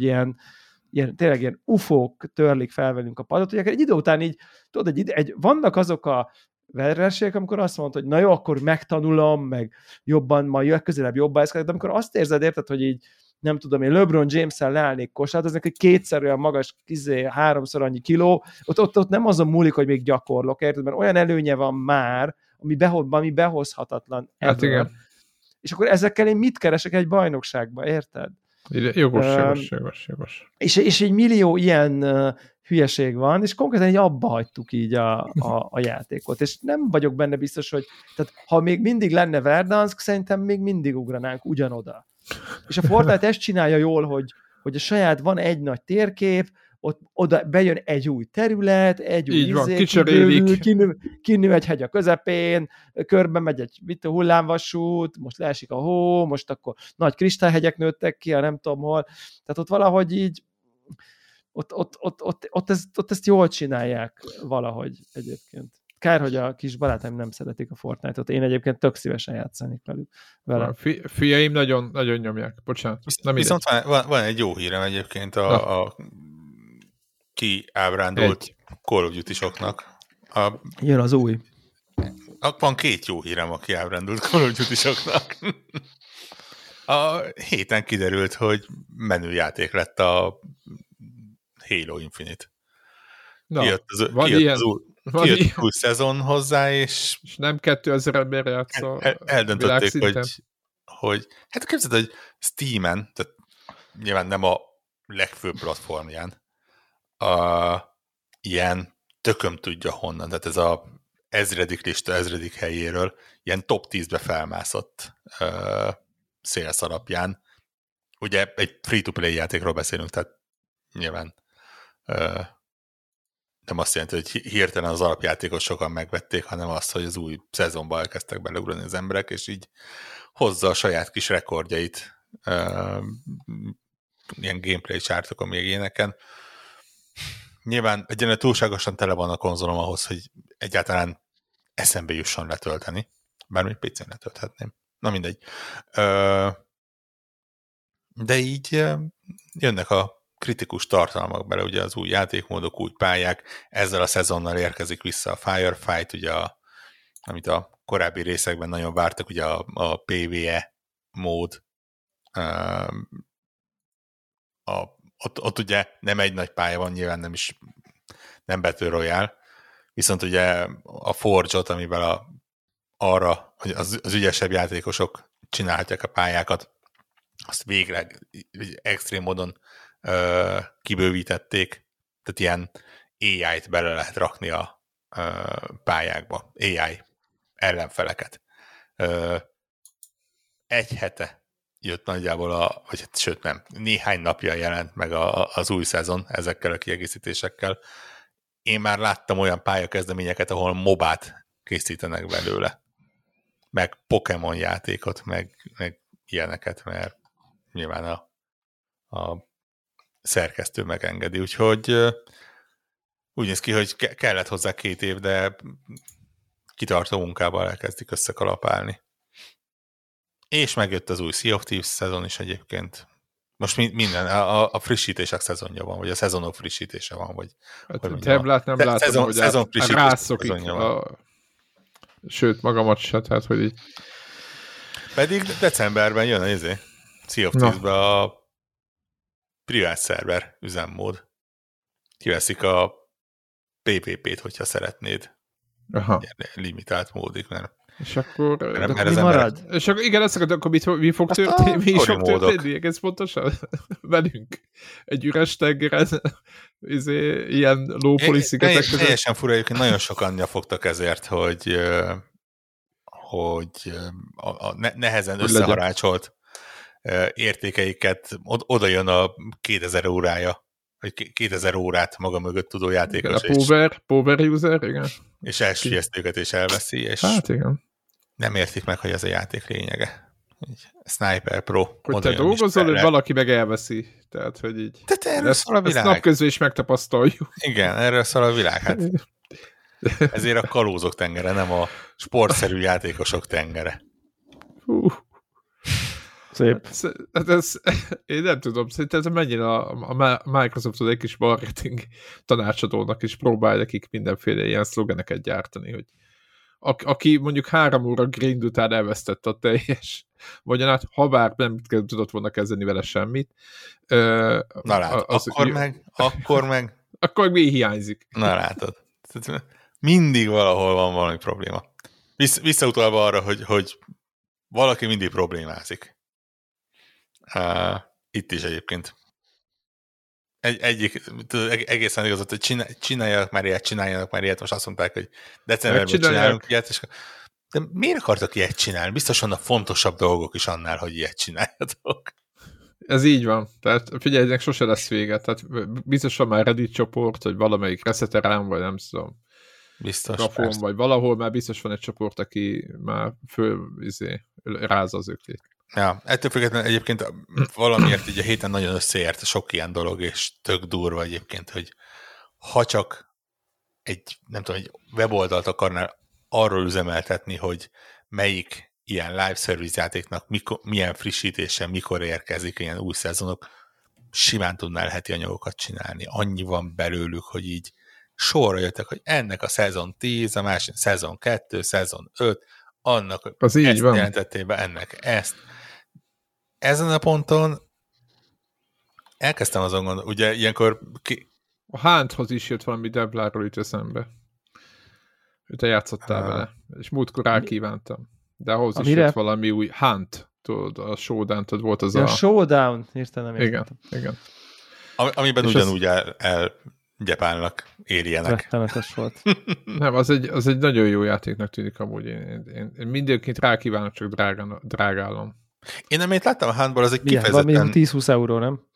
tényleg ilyen ufók törlik fel velünk a padot, hogy egy idő után így, tudod, vannak azok a versenyek, amikor azt mondod, hogy na jó, akkor megtanulom, meg jobban, majd közelebb jobban eszkálok, de amikor azt érzed, érted, hogy így, nem tudom én, LeBron James-el leállnék kosát, az neki kétszer olyan magas, 3-szor annyi kiló, ott nem azon múlik, hogy még gyakorlok, érted, mert olyan előnye van már, ami behozhatatlan. Hát igen. És akkor ezekkel én mit keresek egy bajnokságba, érted? Jogos. És egy millió ilyen hülyeség van, és konkrétan így abba hagytuk így a játékot, és nem vagyok benne biztos, hogy tehát, ha még mindig lenne Verdansk, szerintem még mindig ugranánk ugyanoda. És a Fortnite ezt csinálja jól, hogy a saját van egy nagy térkép, ott oda bejön egy új terület, egy új kinő egy hegy a közepén, körbe megy egy hullámvasút, most leesik a hó, most akkor nagy kristályhegyek nőttek ki, nem tudom hol. Tehát ott valahogy így ott ezt jól csinálják valahogy egyébként. Kár, hogy a kis barátaim nem szeretik a Fortnite-ot. Én egyébként tök szívesen játszanék vele. A fiaim nagyon, nagyon nyomják. Bocsánat. Viszont van egy jó hírem egyébként a kiábrándult Call of Duty-soknak. Jön az új. Van két jó hírem a kiábrándult Call of Duty-soknak. A héten kiderült, hogy menüjáték lett a Halo Infinite. Kijött az új szezon hozzá, és nem 2000-re játszol. Eldöntötték, hogy hát képzeld, hogy Steamen, tehát nyilván nem a legfőbb platformján, ilyen tököm tudja honnan, tehát ez a 1000. lista 1000. helyéről ilyen top 10-be felmászott sales alapján. Ugye egy free-to-play játékról beszélünk, tehát nyilván nem azt jelenti, hogy hirtelen az alapjátékot sokan megvették, hanem azt, hogy az új szezonban elkezdtek beleugrani az emberek, és így hozza a saját kis rekordjait ilyen gameplay csártokon, még ilyeneken. Nyilván egyenlően túlságosan tele van a konzolom ahhoz, hogy egyáltalán eszembe jusson letölteni. Bármilyen PC-n letölthetném. Na mindegy. De így jönnek a kritikus tartalmak bele, ugye az új játékmódok, új pályák, ezzel a szezonnal érkezik vissza a Firefight, ugye amit a korábbi részekben nagyon vártak, ugye a PvE mód, ott ugye nem egy nagy pálya van, nyilván nem Battle Royale, viszont ugye a Forge-ot, amivel arra, hogy az ügyesebb játékosok csinálhatják a pályákat, azt végre extrém módon kibővítették, tehát ilyen AI-t bele lehet rakni a pályákba, AI ellenfeleket. Egy hete jött nagyjából néhány napja jelent meg az új szezon ezekkel a kiegészítésekkel. Én már láttam olyan pályakezdeményeket, ahol mobát készítenek belőle, meg Pokémon játékot, meg ilyeneket, mert nyilván a szerkesztő megengedi, úgyhogy úgy néz ki, hogy kellett hozzá 2 év, de kitartó munkával elkezdik összekalapálni. És megjött az új Sea of Thieves szezon is egyébként. Most minden, a frissítések szezonja van, vagy a szezonok frissítése van, vagy szezon rászokik a... Sőt, magamat se, tehát, hogy így... Pedig decemberben jön Sea of Thieves-be a privát szerver üzemmód. Kiveszik a PvP-t, hogyha szeretnéd. Aha. Limitált módig, mert És akkor mi marad? Ember... És akkor igen, ezt akkor mi fog történni? Mi is fog történni? Egész pontosan? Velünk egy üres tengeren ilyen lópoli szigetek között. Teljesen fura, egyébként nagyon sokan fogtak ezért, hogy nehezen összeharácsolt értékeiket, oda jön a 2000 órája, vagy 2000 órát maga mögött tudó játékos. Igen, a power user, igen. És elsüllyeszt ezt őket, és elveszi, és hát igen. Nem értik meg, hogy ez a játék lényege. Így, Sniper Pro. Hogy te dolgozol, hogy valaki meg elveszi. Tehát, hogy így. Ezt napközben is megtapasztaljuk. Igen, erről szól a világ. Hát ezért a kalózok tengere, nem a sportszerű játékosok tengere. Hú. Szép. Hát ez, én nem tudom, szerintem mennyire a Microsoft egy kis marketing tanácsadónak is próbál nekik mindenféle ilyen szlogeneket gyártani, hogy aki mondjuk 3 óra grind után elvesztette a teljes vagyonát, habár nem tudott volna kezdeni vele semmit. Na látod, akkor meg... Akkor mi hiányzik? Na látod. Mindig valahol van valami probléma. Visszautalva arra, hogy valaki mindig problémázik. Itt is egyébként. Egyik, egészen igaz, hogy csináljanak már ilyet, most azt mondták, hogy decemberben csinálunk ilyet, és de miért akartok ilyet csinálni? Biztos vannak fontosabb dolgok is annál, hogy ilyet csináljatok. Ez így van. Tehát figyelj, ennek sose lesz vége. Tehát biztos van már Reddit csoport, vagy valamelyik Reseterán, vagy nem tudom. Biztos. Grafon, vagy valahol már biztos van egy csoport, aki már rázza az öklét. Ja, ettől függetlenül egyébként valamiért így a héten nagyon összeért sok ilyen dolog, és tök durva egyébként, hogy ha csak egy weboldalt akarnál arról üzemeltetni, hogy melyik ilyen live service játéknak milyen frissítése, mikor érkezik ilyen új szezonok, simán tudnál heti anyagokat csinálni. Annyi van belőlük, hogy így sorra jöttek, hogy ennek a szezon 10, a másik szezon 2, szezon 5, annak az ezt jelentették be, ennek ezt. Ezen a ponton elkezdtem azon gondolni, ugye ilyenkor... A Hunthoz is jött valami Debláról itt eszembe. Te játszottál vele, és múltkor elkívántam. De ahhoz is jött valami új Hunt, tudod, a Showdown, tudod, volt az a... Showdown, hirtelen nem értettem. Igen. Amiben és ugyanúgy gyepálnak, érjenek. Rettenetes volt. Nem, az egy nagyon jó játéknak tűnik amúgy. Én mindenként rákívánok, csak drágálom. Én amit láttam a Huntból, az egy kifejezetten... 10-20 euró, nem?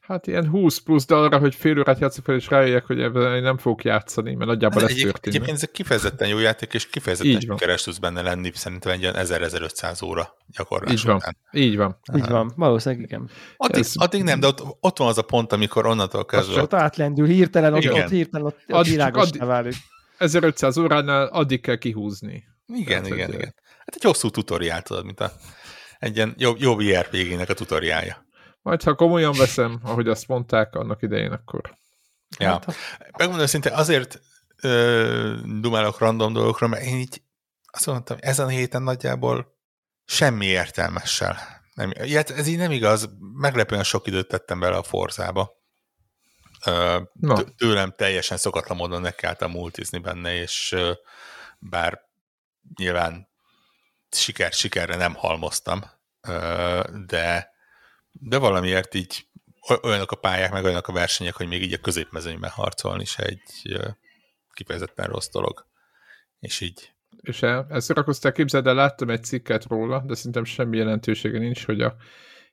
Hát ilyen 20 plusz, de arra, hogy fél órát játszok fel, és rájöjjek, hogy ebben nem fogok játszani, mert nagyjából ez történik. Egyébként ez egy kifejezetten jó játék, és kifejezetten keres tudsz benne lenni, szerintem egy 1000-1500 óra gyakorlás után. Így van. Így van, valószínűleg igen. Addig nem, de ott van az a pont, amikor onnantól kezdve... Ott átlendül, hirtelen ott világosra válik. 1500 óránál addig kell kihúzni. Igen. Hát egy hosszú tutoriál, tudod, mint egy ilyen jó JRPG-nek a tutoriálja. Majd, ha komolyan veszem, ahogy azt mondták annak idején, akkor... Ja. Megmondom szinte azért dumálok random dolgokra, mert én így azt mondtam, ezen a héten nagyjából semmi értelmessel. Ez így nem igaz, meglepően sok időt tettem bele a Forzába. Tőlem teljesen szokatlan módon nekiálltam multizni benne, és bár nyilván sikerre nem halmoztam, de valamiért így olyanok a pályák, meg olyanok a versenyek, hogy még így a középmezőnyben harcolni is egy kifejezetten rossz dolog. És így. És ezt rakoztál, képzeld el, láttam egy cikket róla, de szerintem semmi jelentősége nincs, hogy a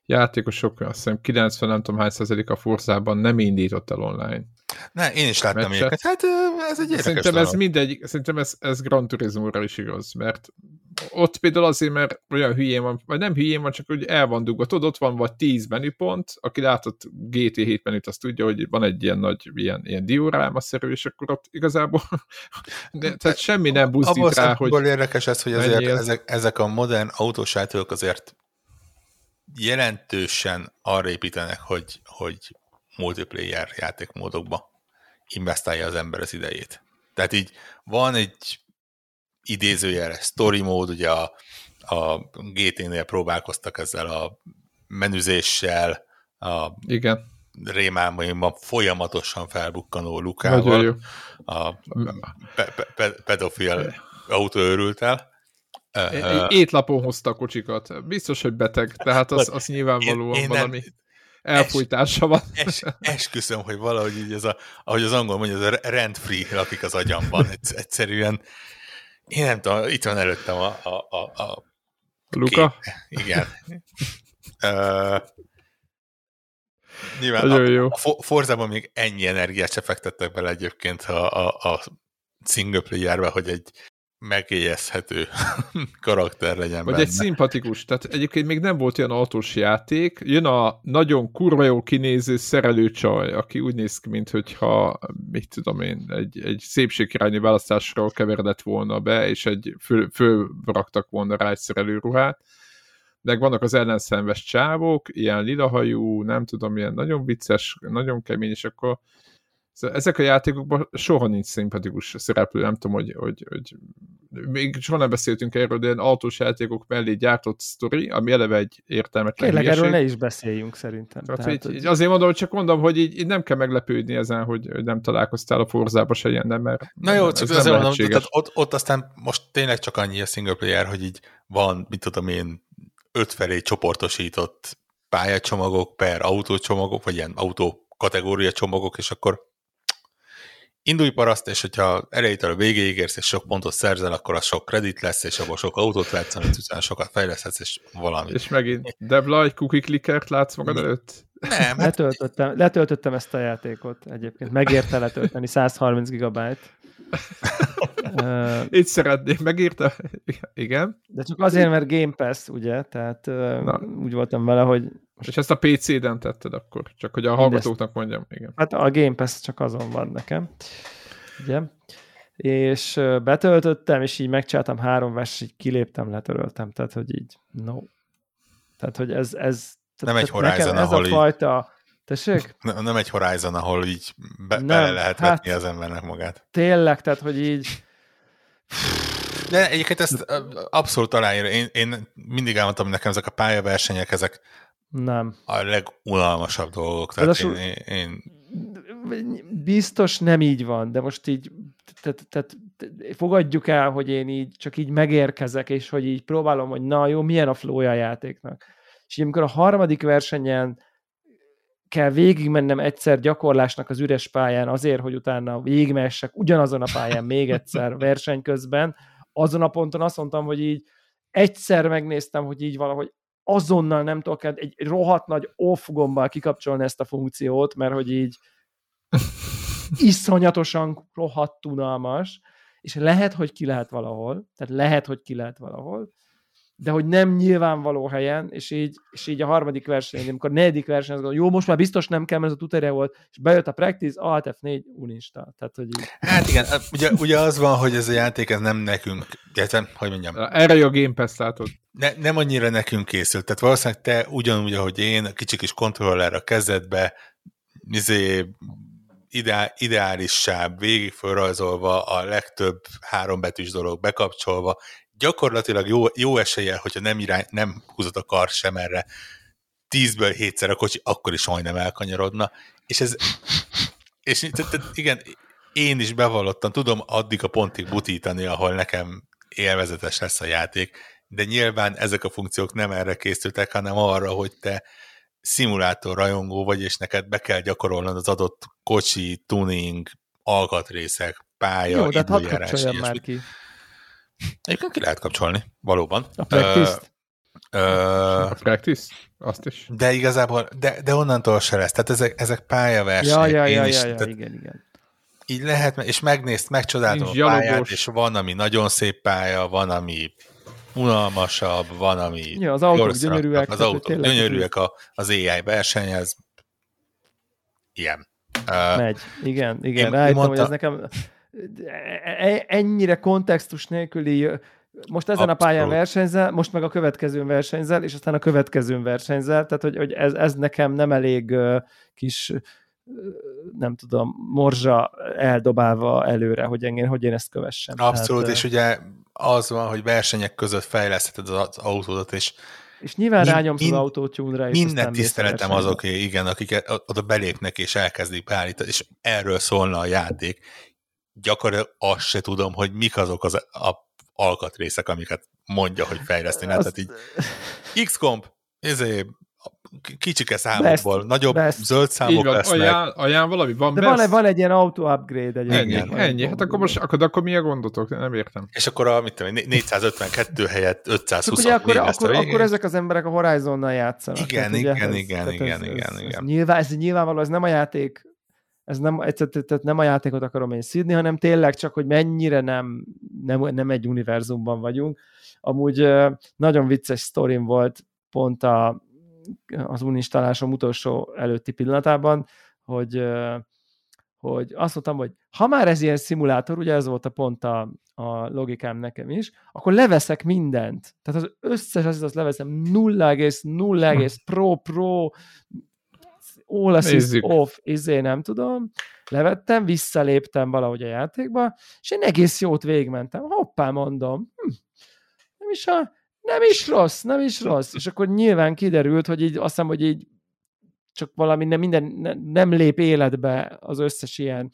játékosok, azt hiszem 90 nem tudom hány százalék a Forzában nem indított el online. Ne, én is láttam ilyeneket. Hát ez egy érdekes dolog. Szerintem ez Grand Turismo-ra is igaz, mert ott például azért, mert olyan hülyén van, vagy nem hülyén van, csak hogy el van dugott. Ott van vagy 10 menüpont, aki látott GT7 menüt, azt tudja, hogy van egy ilyen nagy, ilyen diorámaszerű, és akkor ott igazából tehát semmi nem buzdít rá, hogy... Abban érdekes ez, hogy azért ezek a modern autós játékok azért jelentősen arra építenek, hogy multiplayer játékmódokba investálja az ember az idejét. Tehát így van egy idézőjeles story mód, ugye a GT-nél próbálkoztak ezzel a menüzéssel, a igen. Rémálmaimban folyamatosan felbukkanó Lukával, a pedofil autóőrült el. Étlapon hozta a kocsikat. Biztos, hogy beteg, tehát az nyilvánvalóan én valami elfújtása van. Esküszöm, hogy valahogy így ez a, ahogy az angol mondja, ez a rent-free lakik az agyamban. Egyszerűen én nem tudom, itt van előttem a Luka? Kép. Igen. Nyilván a Forzában még ennyi energiát se fektettek bele egyébként a single playerbe, hogy egy megjegyezhető karakter legyen vagy benne. Egy szimpatikus, tehát egyébként még nem volt ilyen autós játék, jön a nagyon kurva jól kinéző szerelőcsaj, aki úgy néz ki, mintha mit tudom én, egy szépségkirálynő választásról keveredett volna be, és egy fölraktak volna rá egy szerelőruhát, meg vannak az ellenszenves csávok, ilyen lilahajú, nem tudom, ilyen nagyon vicces, nagyon kemény, és akkor ezek a játékokban soha nincs szimpatikus szereplő, nem tudom, hogy még soha nem beszéltünk erről, de ilyen autós játékok mellé gyártott sztori, ami eleve egy értelmetlen hülyeség. Tényleg erről ne is beszéljünk szerintem. Tehát, azért mondom, hogy csak mondom, hogy így nem kell meglepődni ezen, hogy nem találkoztál a Forzába se ilyen, nem, mert na jó, csak azért mondom, tehát ott aztán most tényleg csak annyi a single player, hogy így van, mit tudom én, 5 felé csoportosított pályacsomagok per autócsomagok, vagy ilyen autó kategória csomagok, és akkor indulj paraszt, és hogyha elejétől a végéig érsz, és sok pontot szerzel, akkor az sok kredit lesz, és abban sok autót látsz, amit utána sokat fejleszthetsz, és valami. És megint Debla, egy cookie clickert látsz magad előtt? Nem. Letöltöttem ezt a játékot egyébként. Megérte letölteni 130 gigabyte. Itt szeretném, megírta. Igen. De csak azért, mert Game Pass, ugye? Tehát úgy voltam vele, hogy... És ezt a PC-den tetted akkor? Csak hogy a hallgatóknak mondjam. Igen. Hát a Game Pass csak azon van nekem. Ugye? És betöltöttem, és így megcsináltam 3 verset, így kiléptem, letöröltem. Tehát, hogy így no. Tehát, hogy ez nem egy Horizon, ahol így... Fajta... Tessék? Nem egy Horizon, ahol így bele lehet vetni az embernek magát. Tényleg, tehát, hogy így... De egyébként ezt abszolút aláír. Én mindig elmondtam, hogy nekem ezek a pályaversenyek, ezek nem a legunalmasabb dolgok. Tehát én... Biztos nem így van, de most így tehát fogadjuk el, hogy én így csak így megérkezek, és hogy így próbálom, hogy na jó, milyen a flója a játéknak. És így, amikor a 3. versenyen kell végigmennem egyszer gyakorlásnak az üres pályán azért, hogy utána végigmessek ugyanazon a pályán még egyszer verseny közben, azon a ponton azt mondtam, hogy így egyszer megnéztem, hogy így valahogy azonnal nem tudok egy rohadt nagy off gombbal kikapcsolni ezt a funkciót, mert hogy így iszonyatosan rohadt unalmas, és lehet, hogy ki lehet valahol, de hogy nem nyilvánvaló helyen, és így a 3. versenyen, amikor a 4. versenyen azt gondolom, jó, most már biztos nem kell, mert ez a tutorial volt, és bejött a practice, Alt-F4, uninstall. Tehát, hogy így. Hát igen, ugye az van, hogy ez a játék, ez nem nekünk, hogy mondjam. Erre jó Game Pass, látod. Nem annyira nekünk készült, tehát valószínűleg te ugyanúgy, ahogy én, a kicsi kis kontroller a kezedbe, ideálissább, végig felrajzolva, a legtöbb 3 betűs dolog bekapcsolva, gyakorlatilag jó eséllyel, hogyha nem húzod a kar sem erre, 10-ből 7-szer a kocsi, akkor is majdnem elkanyarodna. És ez... És igen, én is bevallottam, tudom addig a pontig butítani, ahol nekem élvezetes lesz a játék, de nyilván ezek a funkciók nem erre készültek, hanem arra, hogy te szimulátor rajongó vagy, és neked be kell gyakorolnod az adott kocsi, tuning, alkatrészek, pálya, jó, de időjárás, ilyesmi. Egyébként ki lehet kapcsolni, valóban. A practice-t? A practice? Azt is. De igazából, de onnantól se lesz. Tehát ezek pályaversenyek. Igen. Így lehet, és megcsodáltam a pályát, és van, ami nagyon szép pálya, van, ami unalmasabb, van, ami... Ja, az autók gyönyörűek. Az autók gyönyörűek, az AI versenyhez. Ilyen. Megy. Igen. Rájöttem, hogy ez nekem... ennyire kontextus nélküli, most ezen a pályán versenyzel, most meg a következőn versenyzel, és aztán a következőn versenyzel, tehát hogy ez nekem nem elég kis, nem tudom, morzsa eldobálva előre, hogy én ezt kövessem. Abszolút, tehát, és ugye az van, hogy versenyek között fejlesztheted az autódat, és nyilván rányomsz az autótyúnra. Minden tiszteletem azoké, igen, akik oda belépnek és elkezdik beállítani, és erről szólna a játék. Gyakorlatilag azt se tudom, hogy mik azok az alkatrészek, amiket mondja, hogy fejleszteni. Azt... Tehát így XCOM, kicsike számokból, best, nagyobb best. Zöld számok van, lesznek. Ajánl valami, van de van egy ilyen auto-upgrade. Ennyi. Hát akkor most, akkor mi a gondotok? Nem értem. És akkor a, mit tudom, 452 helyett 524. Akkor ezek az emberek a Horizonnal játszanak. Igen. Nyilvánvaló, ez nem a játék, nem a játékot akarom én szídni, hanem tényleg csak, hogy mennyire nem egy univerzumban vagyunk. Amúgy nagyon vicces sztorim volt pont az uninstalásom utolsó előtti pillanatában, hogy azt mondtam, hogy ha már ez ilyen szimulátor, ugye ez volt pont a logikám nekem is, akkor leveszek mindent. Tehát az összes azt leveszem, 0,0 pro, all assist off, nem tudom. Levettem, visszaléptem valahogy a játékba, és én egész jót végigmentem. Hoppá, mondom. Nem is rossz. És akkor nyilván kiderült, hogy így azt hiszem, hogy így csak valami nem lép életbe az összes ilyen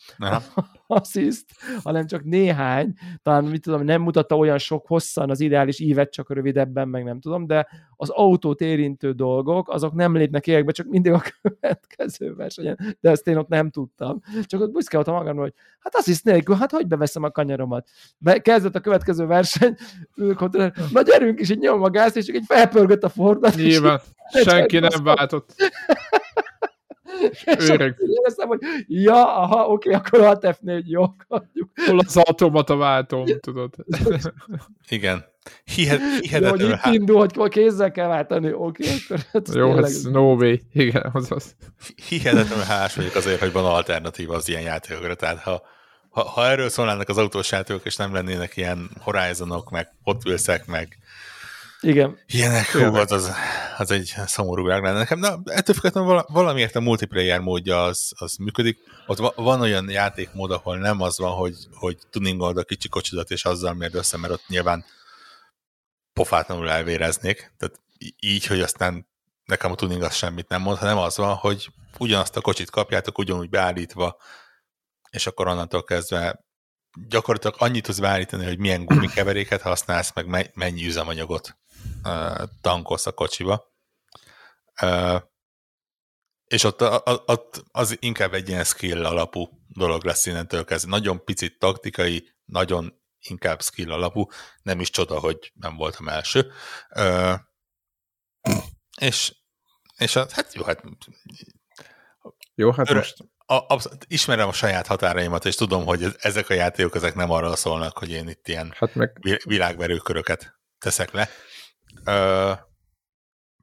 assziszt, hanem csak néhány, talán mit tudom, nem mutatta olyan sok hosszan az ideális ívet, csak rövidebben, meg nem tudom, de az autót érintő dolgok, azok nem lépnek életbe, csak mindig a következő versenyen, de ezt én ott nem tudtam. Csak ott buszkáltam magamról, hogy hát assziszt nélkül, hát hogy beveszem a kanyaromat? Kezdett a következő verseny, ők ott, na gyerünk, és így nyom a gázt, és csak így felpörgött a Fordat. Nyilván, senki nem váltott. És éreztem, hogy akkor Alt-F4, hogy jó, adjuk. Hol az automata váltom, tudod. Igen. Hihetetlenül. Itt indul, hogy kézzel kell váltani, akkor jó, ez no way. Igen, azaz. Hihetetlenül hálás vagyok azért, hogy van alternatíva az ilyen játékokra. Tehát ha erről szólnának az autós játékok, és nem lennének ilyen Horizonok, meg Hot Wheelsek, meg igen. Ilyenek, az egy szomorú világ lenne nekem. Na, ettől függetlenül valamiért a multiplayer módja az működik. Ott van olyan játékmód, ahol nem az van, hogy tuningold a kicsi kocsidat, és azzal mérd össze, mert ott nyilván pofátlanul elvéreznék. Tehát így, hogy aztán nekem a tuning az semmit nem mond, hanem az van, hogy ugyanazt a kocsit kapjátok, ugyanúgy beállítva, és akkor onnantól kezdve gyakorlatilag annyit tudsz beállítani, hogy milyen gumikeveréket használsz, meg mennyi üzemanyagot tankolsz a kocsiba. És ott az inkább egy ilyen skill alapú dolog lesz innentől kezdve. Nagyon picit taktikai, nagyon inkább skill alapú. Nem is csoda, hogy nem voltam első. Hát most... Ismerem a saját határaimat, és tudom, hogy ezek a játékok ezek nem arra szólnak, hogy én itt ilyen világverőköröket teszek le.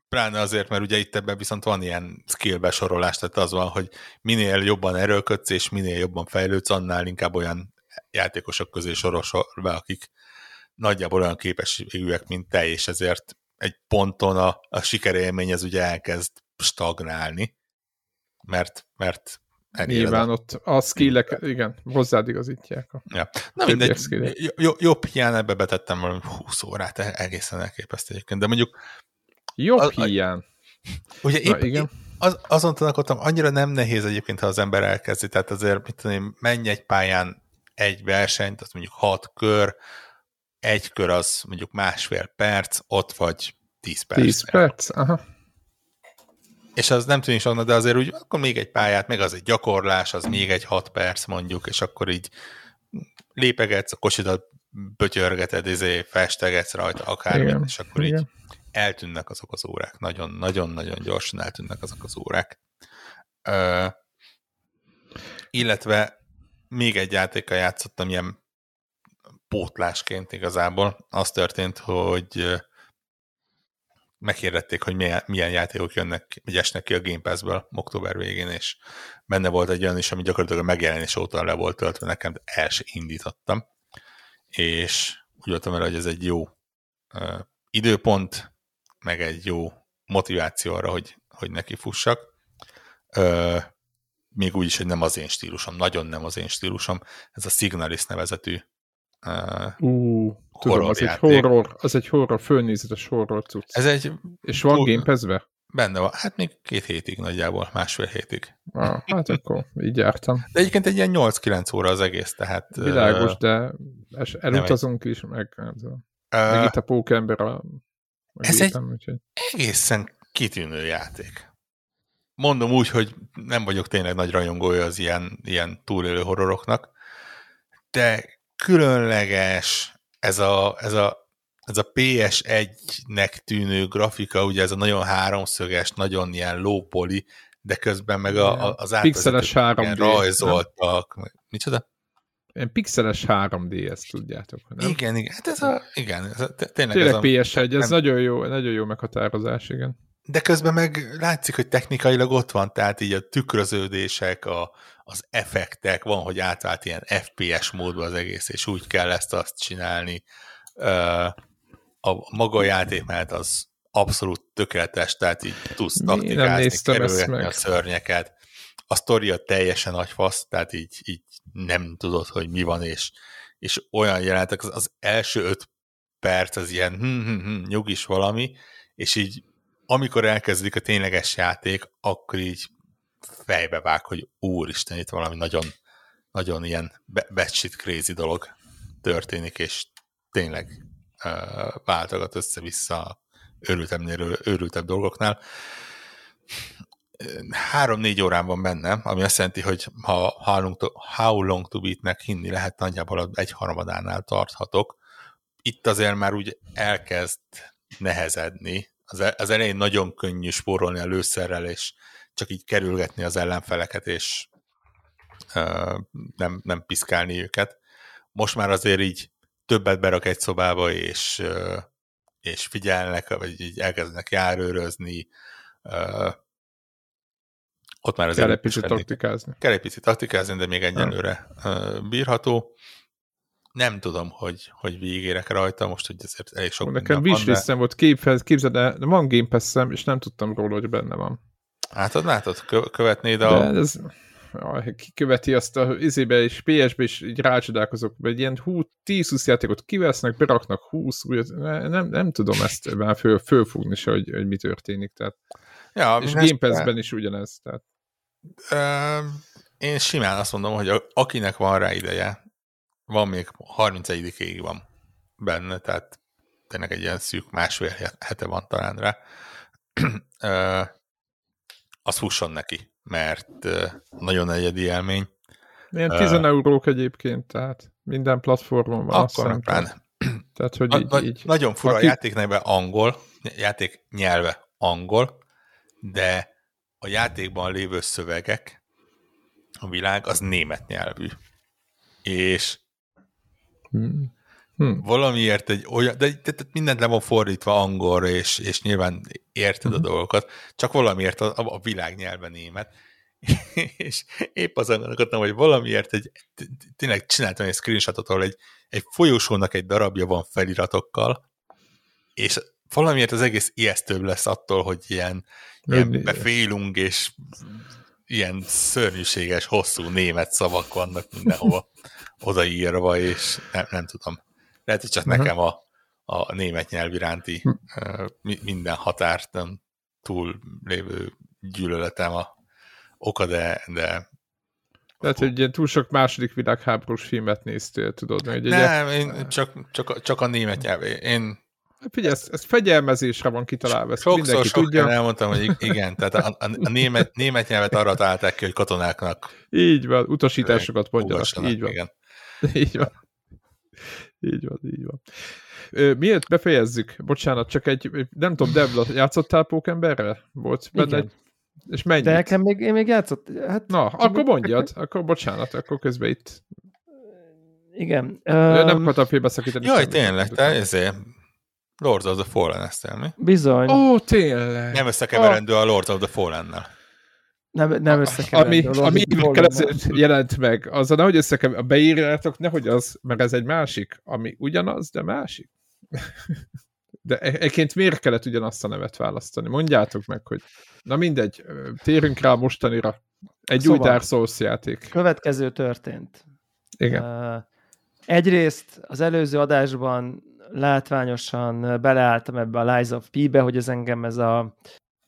Pláne azért, mert ugye itt ebben viszont van ilyen skill besorolás, tehát az van, hogy minél jobban erőlködsz, és minél jobban fejlődsz, annál inkább olyan játékosok közé sorolva, akik nagyjából olyan képességűek, mint te, és ezért egy ponton a sikerélmény ez ugye elkezd stagnálni, mert nyilván ott a skillek, igen, hozzád igazítják. Na mindegy, jobb hiány, ebbe betettem valami 20 órát, egészen elképesztő egyébként, de mondjuk... Jobb hiány. Ugye épp azon tanulkodtam, annyira nem nehéz egyébként, ha az ember elkezdi, tehát azért, mit tudom, menj egy pályán egy versenyt, az mondjuk 6 kör, egy kör az mondjuk 1,5 perc, ott vagy 10 perc. 10 perc, aha. És az nem tűnik annak, de azért úgy, akkor még egy pályát, meg az egy gyakorlás, az még egy 6 perc mondjuk, és akkor így lépegetsz, a kocsidat bötyörgeted, festegetsz rajta akármit, és akkor így eltűnnek azok az órák. Nagyon-nagyon gyorsan eltűnnek azok az órák. Illetve még egy játékkal játszottam ilyen pótlásként igazából. Az történt, hogy megkérdették, hogy milyen játékok jönnek, vagy esnek ki a Game Pass-ből október végén, és benne volt egy olyan is, ami gyakorlatilag a megjelenés óta le volt töltve nekem, de el sem indítottam. És úgy voltam el, hogy ez egy jó időpont, meg egy jó motiváció arra, hogy neki fussak. Még úgy is, hogy nem az én stílusom, nagyon nem az én stílusom. Ez a Signalis nevezetű tudom, az egy horror, fölnézetes horror cucc. Ez egy... És van Game Pass-be? Benne van. Hát még 2 hétig nagyjából, 1,5 hétig. Ah, hát akkor így jártam. De egyébként egy ilyen 8-9 óra az egész, tehát... Világos, de elutazunk is, meg itt a pókember a... Ez egy egészen kitűnő játék. Mondom úgy, hogy nem vagyok tényleg nagy rajongója az ilyen túlélő horroroknak, de különleges ez a PS1-nek tűnő grafika, ugye ez a nagyon háromszöges, nagyon ilyen lópoli, de közben meg az pixeles 3D rajzoltak. Nem? Micsoda? Ilyen pixeles 3D, ezt tudjátok, nem? Igen, igen. Hát tényleg ez a PS1, ez nagyon jó meghatározás, igen. De közben meg látszik, hogy technikailag ott van, tehát így a tükröződések, az effektek, van, hogy átvált ilyen FPS módba az egész, és úgy kell ezt-azt csinálni. A maga a játékmenet az abszolút tökéletes, tehát így tudsz taktikázni, kerülgetni a szörnyeket. A sztoria teljesen agyfasz, tehát így nem tudod, hogy mi van, és olyan jelentek, az első 5 perc az ilyen nyugis valami, és így amikor elkezdik a tényleges játék, akkor így fejbe vág, hogy úristen, itt valami nagyon, nagyon ilyen batshit crazy dolog történik, és tényleg váltogat össze-vissza őrültemnél őrültebb dolgoknál. 3-4 órán van benne, ami azt jelenti, hogy ha How Long to Beat-nek hinni lehet, nagyjából 1/3-ánál tarthatok. Itt azért már úgy elkezd nehezedni. Az elején nagyon könnyű spórolni a lőszerrel, és csak így kerülgetni az ellenfeleket, és nem piszkálni őket. Most már azért így többet berak egy szobába, és figyelnek, vagy így elkezdenek járőrözni. Ott már azért kell egy picit taktikázni, de még egyenlőre bírható. Nem tudom, hogy végérek rajta, most hogy ezért elég sok minden van. Nekem wishlist-em volt, képzeld el, de van Game Pass-em, és nem tudtam róla, hogy benne van. Hát ott látod, követnéd kiköveti azt a izébe és PS-be, és így rácsodálkozok, egy ilyen 10-20 játékot kivesznek, beraknak 20, újat, nem tudom ezt már fölfogni se, hogy mi történik. Tehát. Ja, és Game Pass-ben is ugyanez. Tehát. Én simán azt mondom, hogy akinek van rá ideje, van még 31-ig van benne, tehát tényleg egy ilyen szűk 1,5 hete van talán rá. Az fusson neki, mert nagyon egyedi élmény. Ilyen 10 eurók egyébként, tehát minden platformon van. Akkor tehát, hogy így. Nagyon fura játékneve angol, játék nyelve angol, de a játékban lévő szövegek, a világ az német nyelvű. És valamiért egy olyan, de mindent le van fordítva angolra, és nyilván érted a dolgokat, csak valamiért a világnyelven német. És épp azon gondolkodtam, hogy valamiért tényleg csináltam egy screenshotot, ahol egy folyosónak egy darabja van feliratokkal, és valamiért az egész ijesztőbb lesz attól, hogy ilyen befélünk, és ilyen szörnyűséges, hosszú német szavak vannak mindenhova odaírva, és nem tudom. Lehet, hogy csak nekem a német nyelv iránti minden határt túl lévő gyűlöletem oka, de... Tehát, hogy ilyen túl sok második világháborús filmet néztél, tudod? Hogy nem, én csak a német nyelv. Én... Figyelj, ez fegyelmezésre van kitalálva, ezt mindenki tudja. Sokszor elmondtam, hogy igen, tehát a német nyelvet arra találták ki, hogy katonáknak... Így van, utasításokat mondjanak, így van. Igen. Így van. Így van, így van. Miért befejezzük? Bocsánat, csak nem tudom, Debla, játszottál pókemberrel? Volt benne egy... És mennyit? De nekem még játszott. Hát... Na, akkor mondjad, akkor bocsánat, akkor közben itt... Igen. Nem akartam félbeszakítani. Jaj, tényleg, te ezért... Lords of the Fallen, ezt elmi? Bizony. Ó, tényleg. Nem összekeverendő a Lords of the Fallen-nel. Nem összekeverendő. Ami évekkel jelent meg. Azzal nehogy összekeverendő. Beírjátok, nehogy az, mert ez egy másik. Ami ugyanaz, de másik. De egyébként miért kellett ugyanazt a nevet választani? Mondjátok meg, hogy... Na mindegy, térünk rá mostanira. Egy új Dark Souls játék. Következő történt. Igen. Egyrészt az előző adásban látványosan beleálltam ebbe a Lies of P-be, hogy ez engem ez a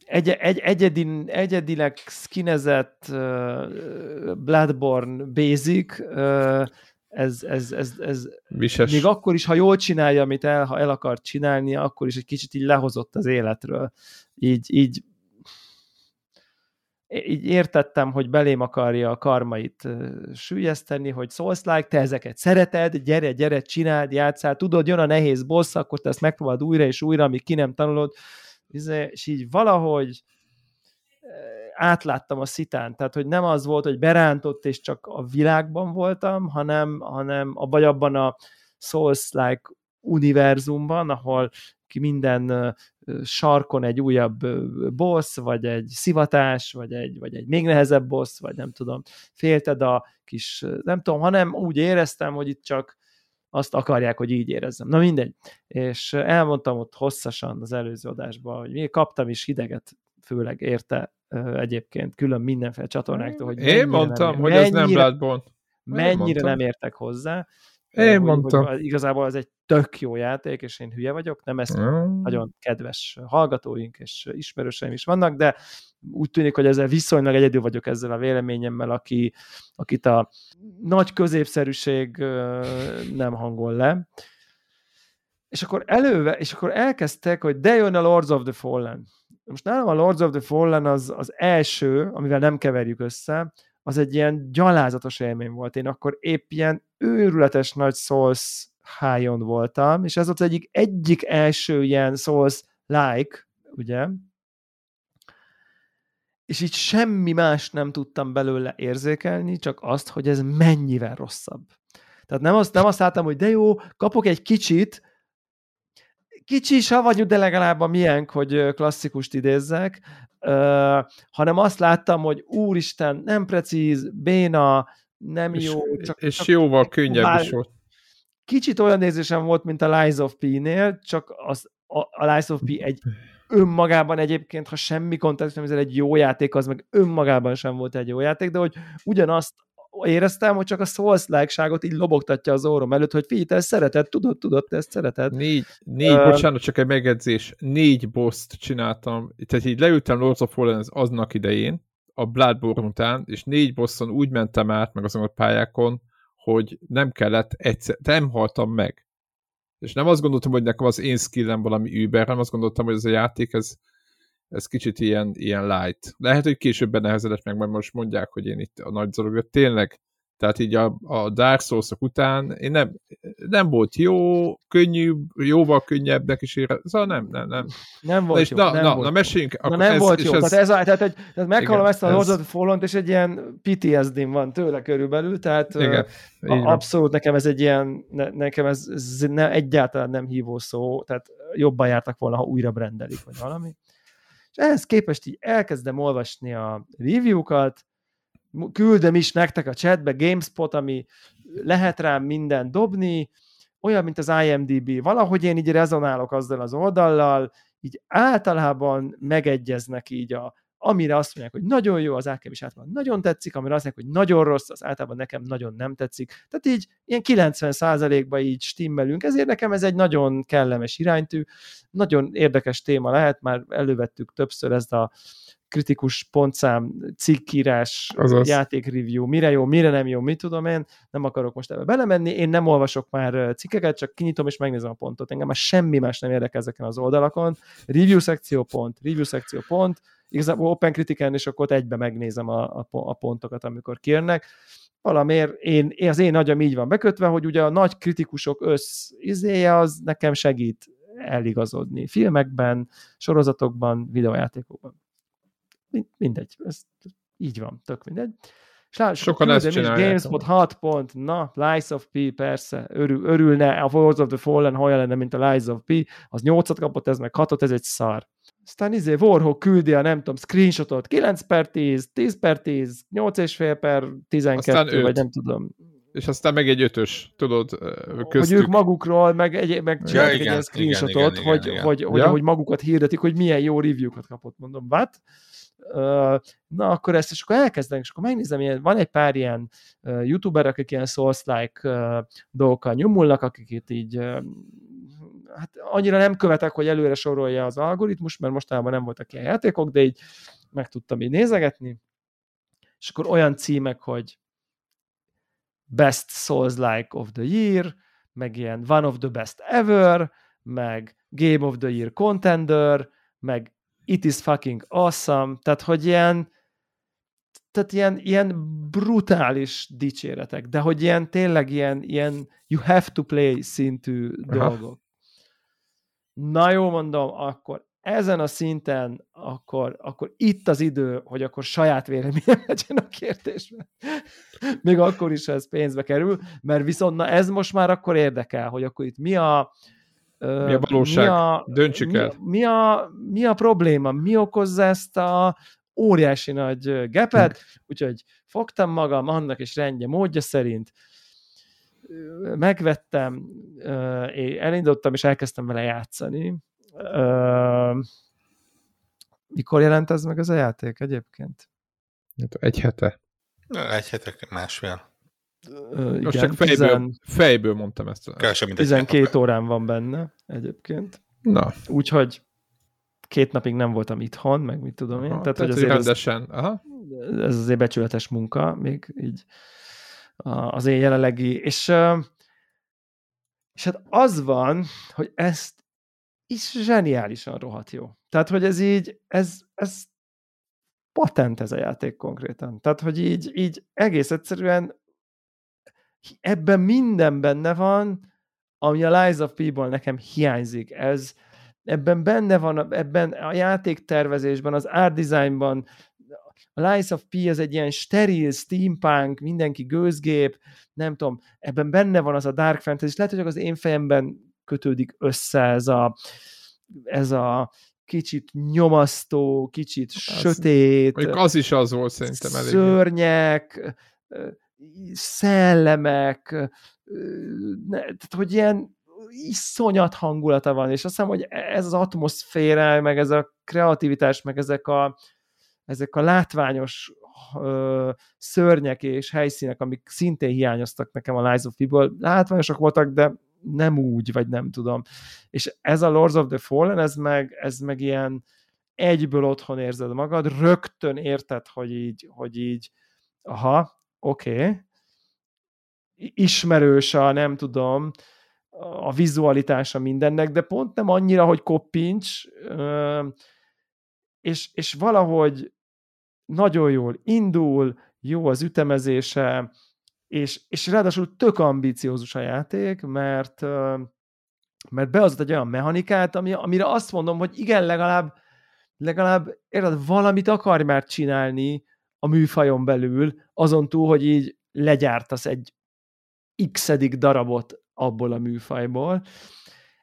egyedileg skinezett Bloodborne Basic, ez még akkor is, ha jól csinálja, amit ha el akart csinálni, akkor is egy kicsit így lehozott az életről. Így értettem, hogy belém akarja a karmait süllyeszteni, hogy Souls-like, te ezeket szereted, gyere, csináld, játszál, tudod, jön a nehéz boss, akkor te ezt megpróbálod újra és újra, amíg ki nem tanulod, és így valahogy átláttam a szitán, tehát hogy nem az volt, hogy berántott és csak a világban voltam, hanem abban a Souls-like univerzumban, ahol ki minden sarkon egy újabb boss, vagy egy szivatás, vagy egy még nehezebb boss, vagy nem tudom, félted a kis, nem tudom, hanem úgy éreztem, hogy itt csak azt akarják, hogy így érezzem. Na mindegy. És elmondtam ott hosszasan az előző adásban, hogy még kaptam is hideget, főleg érte egyébként külön mindenféle csatornáktól, hogy én mondtam, hogy ez nem Bloodborne. Mennyire nem értek hozzá. Én mondtam. Hogy igazából ez egy tök jó játék, és én hülye vagyok, nem ezt nagyon kedves hallgatóink és ismerőseim is vannak, de úgy tűnik, hogy ezzel viszonylag egyedül vagyok ezzel a véleményemmel, akit a nagy középszerűség nem hangol le. És akkor elkezdtek, hogy de jön a Lords of the Fallen. Most nálam a Lords of the Fallen az első, amivel nem keverjük össze, az egy ilyen gyalázatos élmény volt. Én akkor épp ilyen őrületes nagy Souls high-on voltam, és ez volt az egyik első ilyen Souls-like, ugye? És így semmi más nem tudtam belőle érzékelni, csak azt, hogy ez mennyivel rosszabb. Tehát nem azt láttam, hogy de jó, kapok egy kicsi savanyú, de legalább a miénk, hogy klasszikust idézzek, hanem azt láttam, hogy úristen, nem precíz, béna, nem és, jó. Csak jóval könnyebb is volt. Kicsit olyan nézésem volt, mint a Lies of P-nél, csak a Lies of P egy önmagában egyébként, ha semmi kontextus nem egy jó játék, az meg önmagában sem volt egy jó játék, de hogy ugyanazt éreztem, hogy csak a Souls-like-ságot így lobogtatja az orrom előtt, hogy figyelj, te ezt szereted, tudod, te ezt szereted. Bocsánat, csak egy megjegyzés, 4 boss-t csináltam, tehát így leültem Lords of Fallen aznak idején, a Bloodborne után, és 4 bosszon úgy mentem át, meg azon a pályákon, hogy nem kellett egyszer, nem haltam meg. És nem azt gondoltam, hogy nekem az én skillem valami über, nem azt gondoltam, hogy ez a játék, ez kicsit ilyen light. Lehet, hogy későbben nehezedett meg, mert most mondják, hogy én itt a nagy dolog, tényleg, tehát így a Dark Souls-ok után én nem volt jó, könnyű, jóval könnyebbnek is érre, szóval nem. Nem volt jó. Na, meséljünk. Na nem volt jó, tehát meghallom ezt a Lords of the Fallen-t, és egy ilyen PTSD-n van tőle körülbelül, tehát igen, abszolút nekem ez egy ilyen, nekem ez egyáltalán nem hívó szó, tehát jobban jártak volna, ha újra brendelik, vagy valami. És ehhez képest így elkezdem olvasni a review-kat, küldöm is nektek a chatbe, GameSpot, ami lehet rám minden dobni, olyan, mint az IMDb. Valahogy én így rezonálok azzal az oldallal, így általában megegyeznek így amire azt mondják, hogy nagyon jó, az átkem is általában nagyon tetszik, amire azt mondják, hogy nagyon rossz, az általában nekem nagyon nem tetszik. Tehát így ilyen 90%-ba így stimmelünk, ezért nekem ez egy nagyon kellemes iránytű, nagyon érdekes téma lehet, már elővettük többször ezt a kritikus pontszám, cikkírás, játékreview, mire jó, mire nem jó, mit tudom én, nem akarok most ebbe belemenni, én nem olvasok már cikkeket, csak kinyitom és megnézem a pontot, engem már semmi más nem érdekel ezeken az oldalakon, review szekció pont, igazából Open Criticán, és akkor egybe megnézem a pontokat, amikor kijönnek. Valamiért az én agyam így van bekötve, hogy ugye a nagy kritikusok izéje az nekem segít eligazodni filmekben, sorozatokban, videójátékokban. Mindegy, ez így van, tök mindegy. Sokan ezt csinálják. GameSpot 6 pont, na, Lies of P, persze, örülne, a World of the Fallen olyan lenne, mint a Lies of P, az 8-at kapott, ez meg 6-ot, ez egy szar. Aztán Warhook küldi a, nem tudom, screenshotot, 9/10, 10/10, 8,5/12, vagy nem tudom. És aztán meg egy 5-ös, tudod, köztük. Hogy ők magukról, meg csinálják egy ilyen screenshotot, hogy magukat hirdetik, hogy milyen jó review-kat kapott, mondom, what? Na, akkor ezt, és akkor elkezdenek, és akkor megnézem, ilyen, van egy pár ilyen youtuber, akik ilyen Souls-like dolgokkal nyomulnak, akik itt így hát annyira nem követek, hogy előre sorolja az algoritmus, mert mostában nem voltak ilyen játékok, de így meg tudtam így nézegetni. És akkor olyan címek, hogy Best Souls-like of the Year, meg ilyen One of the Best Ever, meg Game of the Year Contender, meg It is fucking awesome, tehát ilyen brutális dicséretek, de hogy ilyen tényleg ilyen you have to play szintű dolgok. Na jó, mondom, akkor ezen a szinten, akkor itt az idő, hogy akkor saját véleményem legyen a kérdésben. Még akkor is, ha ez pénzbe kerül, mert viszont na ez most már akkor érdekel, hogy akkor itt mi a valóság? Döntsük el. Mi a probléma? Mi okozza ezt a óriási nagy gepet? Úgyhogy fogtam magam, annak is rendje módja szerint, megvettem, elindultam, és elkezdtem vele játszani. Mikor jelent ez meg ez a játék egyébként? Egy hete. Egy hete, másfél. Most csak fejből mondtam ezt. 12 órán van benne egyébként. Na. Úgyhogy 2 napig nem voltam itthon, meg mit tudom én. Tehát hogy azért rendesen. Aha. Ez azért becsületes munka, még így az én jelenlegi. És hát az van, hogy ezt is zseniálisan rohadt jó. Tehát, hogy ez így, ez patent ez a játék konkrétan. Tehát, hogy így egész egyszerűen ebben minden benne van, ami a Lies of P-ból nekem hiányzik. Ebben benne van, ebben a játéktervezésben, az art designban. A Lies of P az egy ilyen steril steampunk, mindenki gőzgép, nem tudom, ebben benne van az a dark fantasy, és lehet, hogy csak az én fejemben kötődik össze ez a kicsit nyomasztó, kicsit sötét, az is az volt szerintem elég. Szörnyek, szellemek, tehát hogy ilyen iszonyat hangulata van, és azt hiszem, hogy ez az atmoszféra, meg ez a kreativitás, meg ezek a látványos szörnyek és helyszínek, amik szintén hiányoztak nekem a Lies of P-ből, látványosak voltak, de nem úgy, vagy nem tudom. És ez a Lords of the Fallen, ez meg ilyen egyből otthon érzed magad, rögtön érted, hogy így aha, oké. Ismerős a, nem tudom, a vizualitása mindennek, de pont nem annyira, hogy koppincs, és valahogy nagyon jól indul, jó az ütemezése, és ráadásul tök ambiciózus a játék, mert behozott egy olyan mechanikát, amire azt mondom, hogy igen, legalább érted, valamit akar már csinálni a műfajon belül, azon túl, hogy így legyártasz egy x-edik darabot abból a műfajból.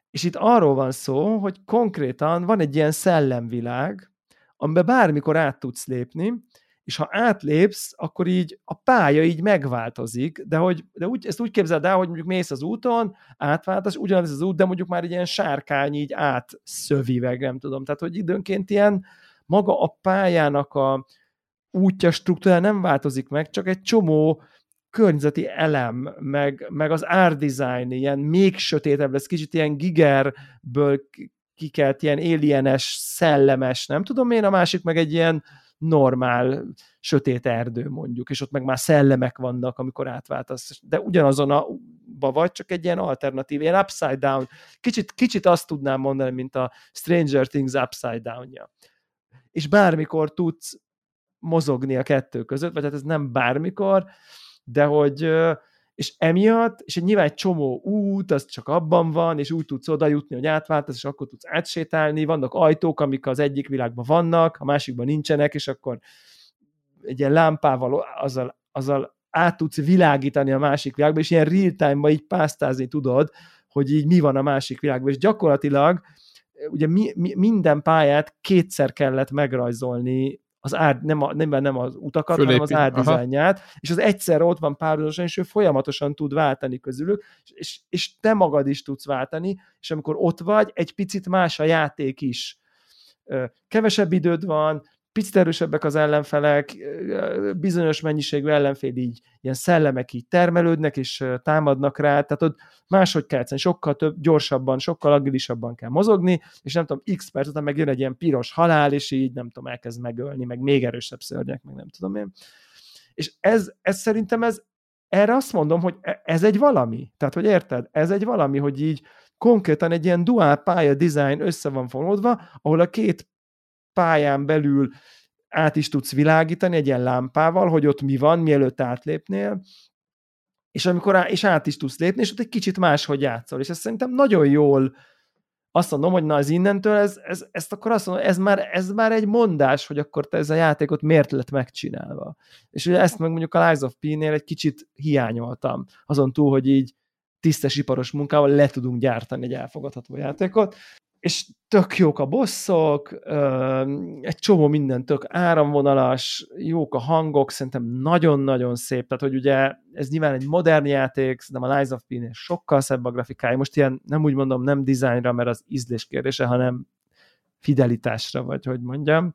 És itt arról van szó, hogy konkrétan van egy ilyen szellemvilág, amiben bármikor át tudsz lépni, és ha átlépsz, akkor így a pálya így megváltozik, de ezt úgy képzeld el, hogy mondjuk mész az úton, átváltasz, ugyanaz az út, de mondjuk már egy ilyen sárkány így átszövi meg, nem tudom. Tehát, hogy időnként ilyen maga a pályának a útja struktúrája nem változik meg, csak egy csomó környezeti elem, meg az art design, ilyen még sötétebb lesz, kicsit ilyen gigerből kikelt, ilyen alienes, szellemes, nem tudom én, a másik meg egy ilyen normál, sötét erdő mondjuk, és ott meg már szellemek vannak, amikor átváltasz, de ugyanazonba vagy, csak egy ilyen alternatív, ilyen upside down, kicsit azt tudnám mondani, mint a Stranger Things upside down-ja. És bármikor tudsz mozogni a kettő között, vagy hát ez nem bármikor, de hogy, és emiatt, és nyilván egy csomó út, az csak abban van, és úgy tudsz oda jutni, hogy átváltasz, és akkor tudsz átsétálni, vannak ajtók, amik az egyik világban vannak, a másikban nincsenek, és akkor egy ilyen lámpával azzal át tudsz világítani a másik világba, és ilyen real time-ban így pásztázni tudod, hogy így mi van a másik világban, és gyakorlatilag ugye minden pályát kétszer kellett megrajzolni, az nem az utakat, fölépít, hanem az árdizájnját, és az egyszer ott van párhuzamosan, és ő folyamatosan tud váltani közülük, és te magad is tudsz váltani, és amikor ott vagy, egy picit más a játék is. Kevesebb időd van, picit erősebbek az ellenfelek, bizonyos mennyiségű ellenfél így, ilyen szellemek így termelődnek, és támadnak rá, tehát ott máshogy kell egyszerűen, sokkal több, gyorsabban, sokkal agilisabban kell mozogni, és nem tudom, x perc után meg jön egy ilyen piros halál, és így nem tudom, elkezd megölni, meg még erősebb szörnyek, meg nem tudom én. És ez szerintem ez, erre azt mondom, hogy ez egy valami. Tehát, hogy érted? Ez egy valami, hogy így konkrétan egy ilyen dual pálya design össze van fonódva, ahol a két pályán belül át is tudsz világítani egy ilyen lámpával, hogy ott mi van, mielőtt átlépnél, és és át is tudsz lépni, és ott egy kicsit máshogy játszol. És ez szerintem nagyon jól, azt mondom, hogy na, az innentől, ezt akkor azt mondom, ez már egy mondás, hogy akkor te ez a játékot miért lett megcsinálva. És ugye ezt meg mondjuk a Lies of P-nél egy kicsit hiányoltam. Azon túl, hogy így tisztes iparos munkával le tudunk gyártani egy elfogadható játékot, és tök jók a bosszok, egy csomó minden tök áramvonalas, jók a hangok, szerintem nagyon-nagyon szép, tehát hogy ugye ez nyilván egy modern játék, szerintem a Lies of P-nél sokkal szebb a grafikája, most ilyen nem úgy mondom, nem dizájnra, mert az ízlés kérdése, hanem fidelitásra, vagy hogy mondjam.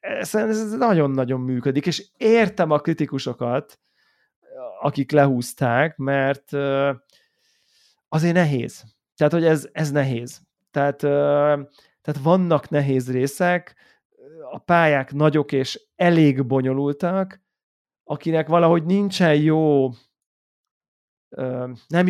Ez nagyon-nagyon működik, és értem a kritikusokat, akik lehúzták, mert azért nehéz. Tehát, hogy ez nehéz. Tehát vannak nehéz részek, a pályák nagyok és elég bonyolultak, akinek valahogy nincsen jó,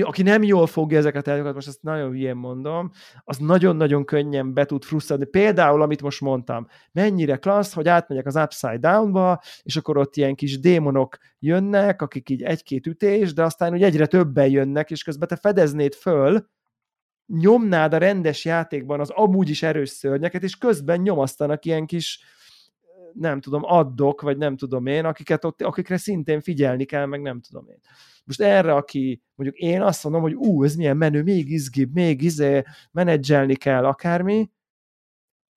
aki nem jól fogja ezeket el, most ezt nagyon hülyén mondom, az nagyon-nagyon könnyen be tud frusztrálni. Például, amit most mondtam, mennyire klassz, hogy átmegyek az Upside Down-ba, és akkor ott ilyen kis démonok jönnek, akik így egy-két ütés, de aztán úgy egyre többen jönnek, és közben te fedeznéd föl, nyomnád a rendes játékban az amúgy is erős szörnyeket, és közben nyomasztanak ilyen kis, nem tudom, addok, vagy nem tudom én, akikre szintén figyelni kell, meg nem tudom én. Most erre, aki, mondjuk én azt mondom, hogy ez milyen menő, még izgibb, még menedzselni kell akármi,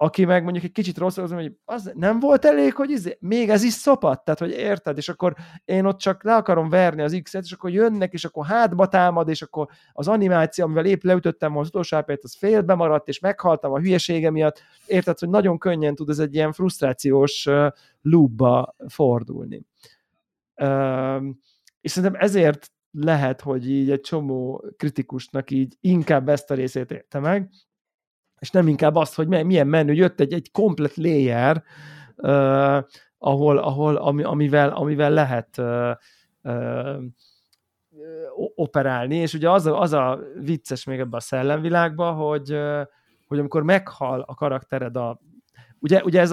aki meg mondjuk egy kicsit rosszul, hogy az nem volt elég, hogy még ez is szopadt, tehát hogy érted, és akkor én ott csak le akarom verni az X-et, és akkor jönnek, és akkor hátba támad, és akkor az animáció, amivel épp leütöttem az utolsó ápját, az félbe maradt, és meghaltam a hülyesége miatt, érted, hogy nagyon könnyen tud ez egy ilyen frusztrációs loopba fordulni. És szerintem ezért lehet, hogy így egy csomó kritikusnak így inkább ezt a részét érte meg, és nem inkább azt, hogy milyen menő, jött egy komplet layer, amivel lehet operálni, és ugye az a vicces még ebben a szellemvilágban, hogy amikor meghal a karaktered ugye ez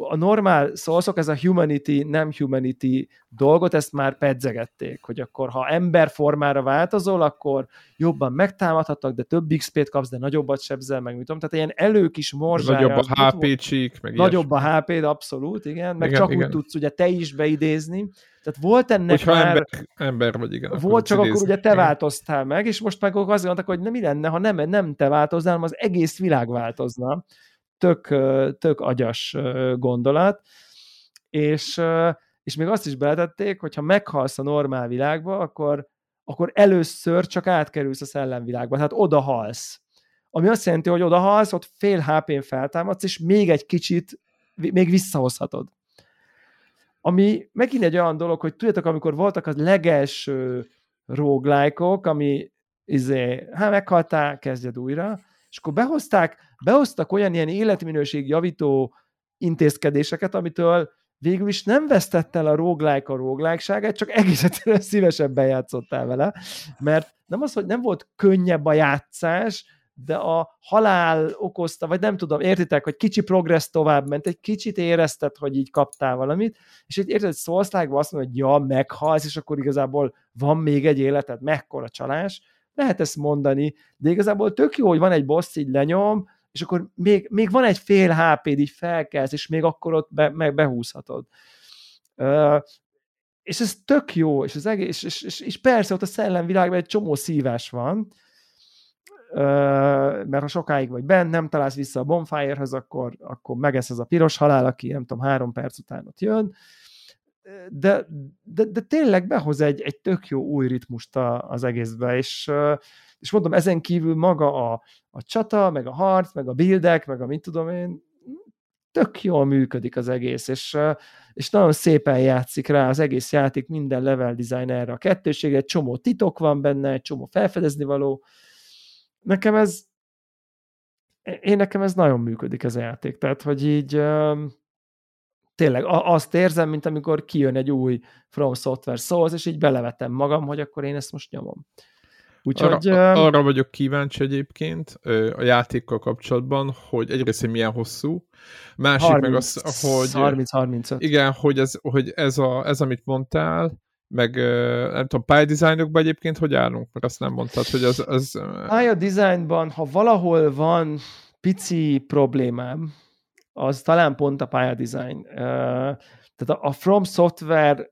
a normál szószok, ez a humanity, nem humanity dolgot, ezt már pedzegették, hogy akkor ha emberformára változol, akkor jobban megtámadhatnak, de több XP-t kapsz, de nagyobbat sebzel, meg mit tudom. Tehát ilyen előkis morzsája. Nagyobb a HP-csík, meg nagyobb a HP-d, abszolút, igen. Meg igen, csak igen. Úgy tudsz ugye te is beidézni. Tehát volt ennek hogyha már... ember vagy, igen. Volt, csak idézni. Akkor ugye te változtál meg, és most meg azt gondoltak, hogy mi lenne, ha nem te változnál, hanem az egész világ változna. Tök agyas gondolat, és még azt is beletették, hogy ha meghalsz a normál világba, akkor először csak átkerülsz a szellemvilágba, tehát odahalsz. Ami azt jelenti, hogy odahalsz, ott fél HP-n feltámadsz, és még egy kicsit, még visszahozhatod. Ami megint egy olyan dolog, hogy tudjátok, amikor voltak az legelső roguelike-ok, ami meghaltál, kezdjed újra, és akkor behoztak olyan ilyen életminőségjavító intézkedéseket, amitől végül is nem vesztett el a roguelike a roguelike-ságát, csak egész egyszerűen szívesebben játszottál vele, mert nem az, hogy nem volt könnyebb a játszás, de a halál okozta, vagy nem tudom, értitek, hogy kicsi progress tovább ment, egy kicsit érezted, hogy így kaptál valamit, és így érted, hogy Souls-like-ban azt mondod, hogy ja, meghalsz, és akkor igazából van még egy életed, mekkora csalás, lehet ezt mondani, de igazából tök jó, hogy van egy boss, így lenyom, és akkor még van egy fél HP-d, így felkelsz, és még akkor ott behúzhatod. És ez tök jó, és az egész, és persze ott a szellemvilágban egy csomó szívás van, mert ha sokáig vagy bent, nem találsz vissza a bonfirehez, akkor megesz az a piros halál, aki nem tudom, 3 perc után ott jön, de tényleg behoz egy tök jó új ritmust az egészbe, és mondom, ezen kívül maga a csata, meg a harc, meg a buildek, meg a mit tudom én, tök jól működik az egész, és nagyon szépen játszik rá az egész játék, minden level design erre a kettőségre, egy csomó titok van benne, egy csomó felfedezni való. Nekem ez nagyon működik ez a játék, tehát, hogy így tényleg azt érzem, mint amikor kijön egy új From Software Souls, és így belevetem magam, hogy akkor én ezt most nyomom. Úgyhogy, arra vagyok kíváncsi egyébként a játékkal kapcsolatban, hogy egyrészt, hogy milyen hosszú, másik 30, meg az, hogy... 30-35. Igen, hogy ez, amit mondtál, meg nem tudom, pályadesign-okban egyébként hogy állunk? Mert azt nem mondtad, hogy az... Pályadesign-ban, ha valahol van pici problémám, az talán pont a pályadesign. Tehát a From Software,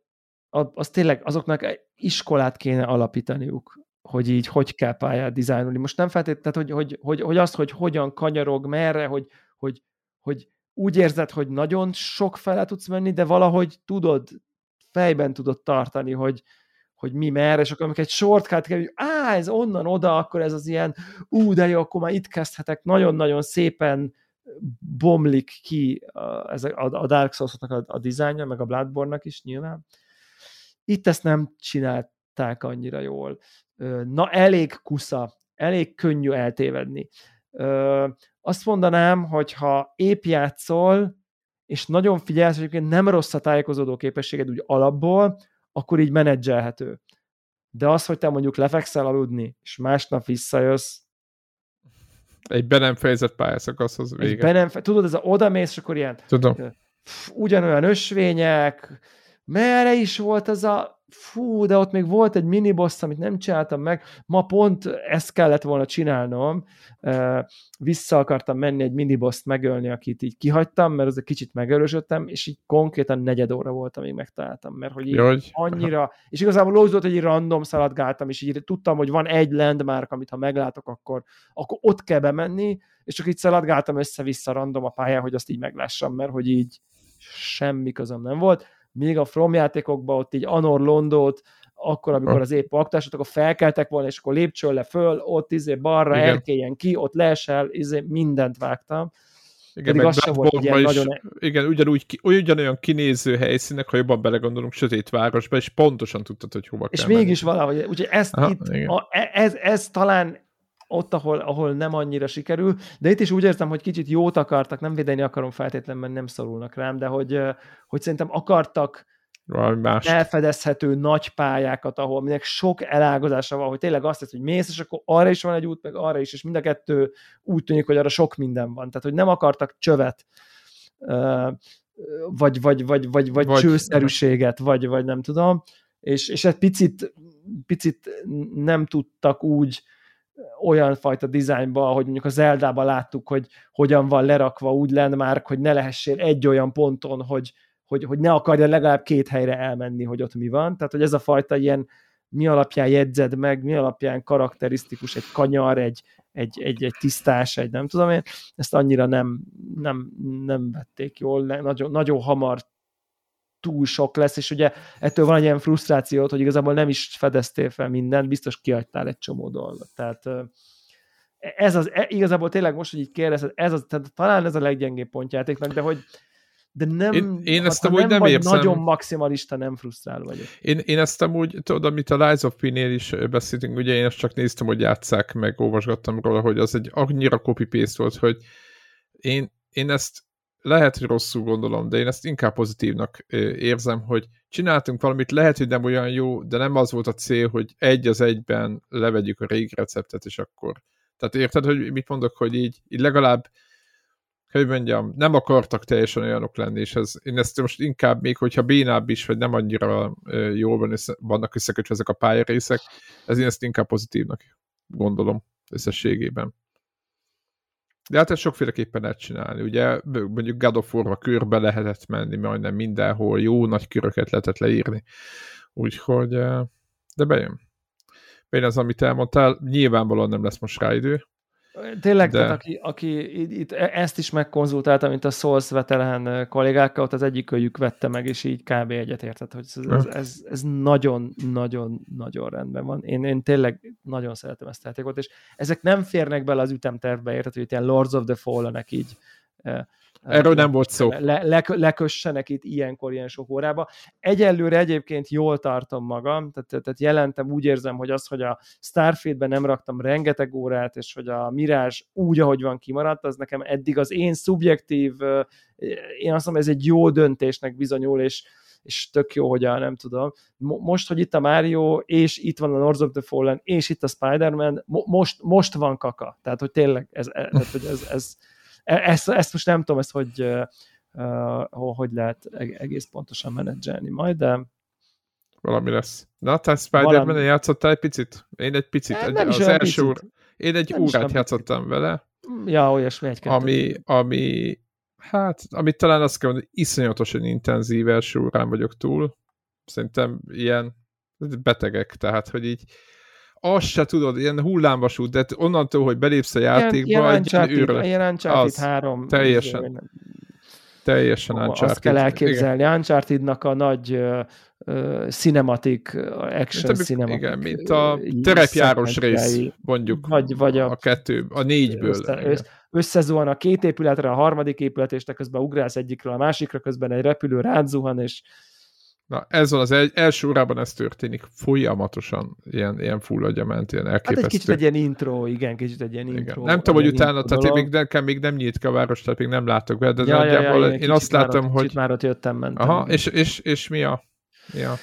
az tényleg azoknak iskolát kéne alapítaniuk, hogy így hogy kell pályát dizájnolni. Most nem feltétlenül, hogy hogyan kanyarog merre, hogy úgy érzed, hogy nagyon sok felé tudsz menni, de valahogy tudod, fejben tudod tartani, hogy mi merre, és akkor amikor egy shortcut kell, hogy ez onnan oda, akkor ez az ilyen, de jó, akkor már itt kezdhetek, nagyon-nagyon szépen bomlik ki a Dark Souls-nak a dizájnja, meg a Bloodborne-nak is nyilván. Itt ezt nem csinálták annyira jól. Na, elég kusza, elég könnyű eltévedni. Azt mondanám, hogy ha épp játszol, és nagyon figyelsz, hogy nem rossz a tájékozódó képességed úgy alapból, akkor így menedzselhető. De az, hogy te mondjuk lefekszel aludni, és másnap visszajössz, egy be nem fejezett pályaszakaszhoz vége. Tudod, ez a odamész, és akkor ilyen ugyanolyan ösvények, merre is volt az a de ott még volt egy miniboss, amit nem csináltam meg, ma pont ezt kellett volna csinálnom, vissza akartam menni egy minibosst megölni, akit így kihagytam, mert az egy kicsit megerősödtem, és így konkrétan 4 óra volt, amíg megtaláltam, mert hogy így annyira, és igazából lózódott, hogy így random szaladgáltam, és így tudtam, hogy van egy landmark, amit ha meglátok, akkor ott kell bemenni, és csak így szaladgáltam össze-vissza random a pályán, hogy azt így meglássam, mert hogy így semmi közöm nem volt. Még a From játékokban ott így Anor Londót, akkor, amikor az épp aktás, akkor felkeltek volna, és akkor lépcsőn le föl, ott balra erkélyen ki, ott leesel, mindent vágtam. Igen, meg Bloodborne-ban is, nagyon... igen, ugyanolyan kinéző helyszínek, ha jobban belegondolunk, sötét városba, és pontosan tudtad, hogy hova kell menni. És mégis valahogy, úgyhogy ez talán ott, ahol nem annyira sikerül, de itt is úgy érzem, hogy kicsit jót akartak, nem védeni akarom feltétlenül, mert nem szorulnak rám, de hogy szerintem akartak elfedezhető nagy pályákat, ahol minek sok elágazása van, hogy tényleg azt hisz, hogy mész, és akkor arra is van egy út, meg arra is, és mind a kettő úgy tűnik, hogy arra sok minden van. Tehát, hogy nem akartak csövet, vagy csőszerűséget, vagy nem tudom, és egy picit nem tudtak úgy olyan fajta dizájnba, hogy mondjuk a Zeldában láttuk, hogy hogyan van lerakva úgy landmark, hogy ne lehessél egy olyan ponton, hogy ne akarja legalább 2 helyre elmenni, hogy ott mi van. Tehát, hogy ez a fajta ilyen mi alapján jegyzed meg, mi alapján karakterisztikus, egy kanyar, egy tisztás, egy nem tudom én, ezt annyira nem vették jól, nagyon, nagyon hamar túl sok lesz, és ugye ettől van egy ilyen frusztrációt, hogy igazából nem is fedeztél fel mindent, biztos kihagytál egy csomó dolgot. Tehát ez az, igazából tényleg most, hogy így kérdezted, talán ez a leggyengébb pontjátéknak, de hogy de nem, én ezt amúgy nem érzem. Nagyon maximalista, nem frusztrál vagyok. Én ezt amúgy, tudod, amit a Lies of P-nél is beszéltünk, ugye én ezt csak néztem, hogy játsszák, meg olvasgattam róla, hogy az egy annyira copy-paste volt, hogy én ezt lehet, hogy rosszul gondolom, de én ezt inkább pozitívnak érzem, hogy csináltunk valamit, lehet, hogy nem olyan jó, de nem az volt a cél, hogy egy az egyben levegyük a régi receptet, és akkor. Tehát érted, hogy mit mondok, hogy így legalább, hogy mondjam, nem akartak teljesen olyanok lenni, és én ezt most inkább, még hogyha bénább is, vagy nem annyira jól vannak összekötve ezek a pályarészek, én ezt inkább pozitívnak gondolom összességében. De hát ezt sokféleképpen lehet csinálni, ugye mondjuk God of War-ba körbe lehetett menni, majdnem mindenhol jó nagy köröket lehetett leírni, úgyhogy de bejön az, amit elmondtál, nyilvánvalóan nem lesz most rá idő. Tényleg, de... tehát aki itt ezt is megkonzultálta, mint a Souls vetelen kollégákkal, ott az egyikőjük vette meg, és így kb. Egyet értett, hogy ez nagyon-nagyon-nagyon rendben van. Én tényleg nagyon szeretem ezt a játékot, és ezek nem férnek bele az ütemtervbe, érted, hogy itt ilyen Lords of the Fallen-ek így Erről nem volt szó. Lekössenek itt ilyenkor, ilyen sok órába. Egyelőre egyébként jól tartom magam, tehát jelentem, úgy érzem, hogy az, hogy a Starfieldben nem raktam rengeteg órát, és hogy a Mirage úgy, ahogy van, kimaradt, az nekem eddig az én szubjektív, én azt mondom, ez egy jó döntésnek bizonyul, és tök jó, hogy nem tudom. Most, hogy itt a Mario, és itt van a Lords of the Fallen, és itt a Spider-Man, most van kaka. Tehát, hogy tényleg ezt most nem tudom, ezt hogy lehet egész pontosan menedzselni majd, de... Valami lesz. Na, tehát Spider-Man-en játszottál egy picit? Én egy picit. Én egy órát játszottam vele. Ja, olyasmi egy-kettő. Amit talán azt kell mondani, iszonyatosan intenzív első órán vagyok túl. Szerintem ilyen betegek, tehát, hogy így azt se tudod, ilyen hullámvasút, de onnantól, hogy belépsz a játékba, ilyen Uncharted 3. Teljesen Uncharted. Azt kell elképzelni. Igen. Uncharted-nak a nagy cinematic, action cinematic. Igen, mint a terepjárós rész, mondjuk, vagy a kettő, a négyből. Összezuhan a két épületre, a harmadik épület, és te közben ugrálsz egyikről a másikra, közben egy repülő rád zuhan, és... Na, ez van, az első órában ez történik folyamatosan, ilyen full agyament, ilyen elképesztő. Hát egy kicsit egy ilyen intro, igen. Nem tudom, hogy utána, tehát én még nem nyílt a város, tehát még nem látok be, de nagyjából én azt látom, hogy... Kicsit már ott jöttem, mentem. Aha, és mi a... Ja.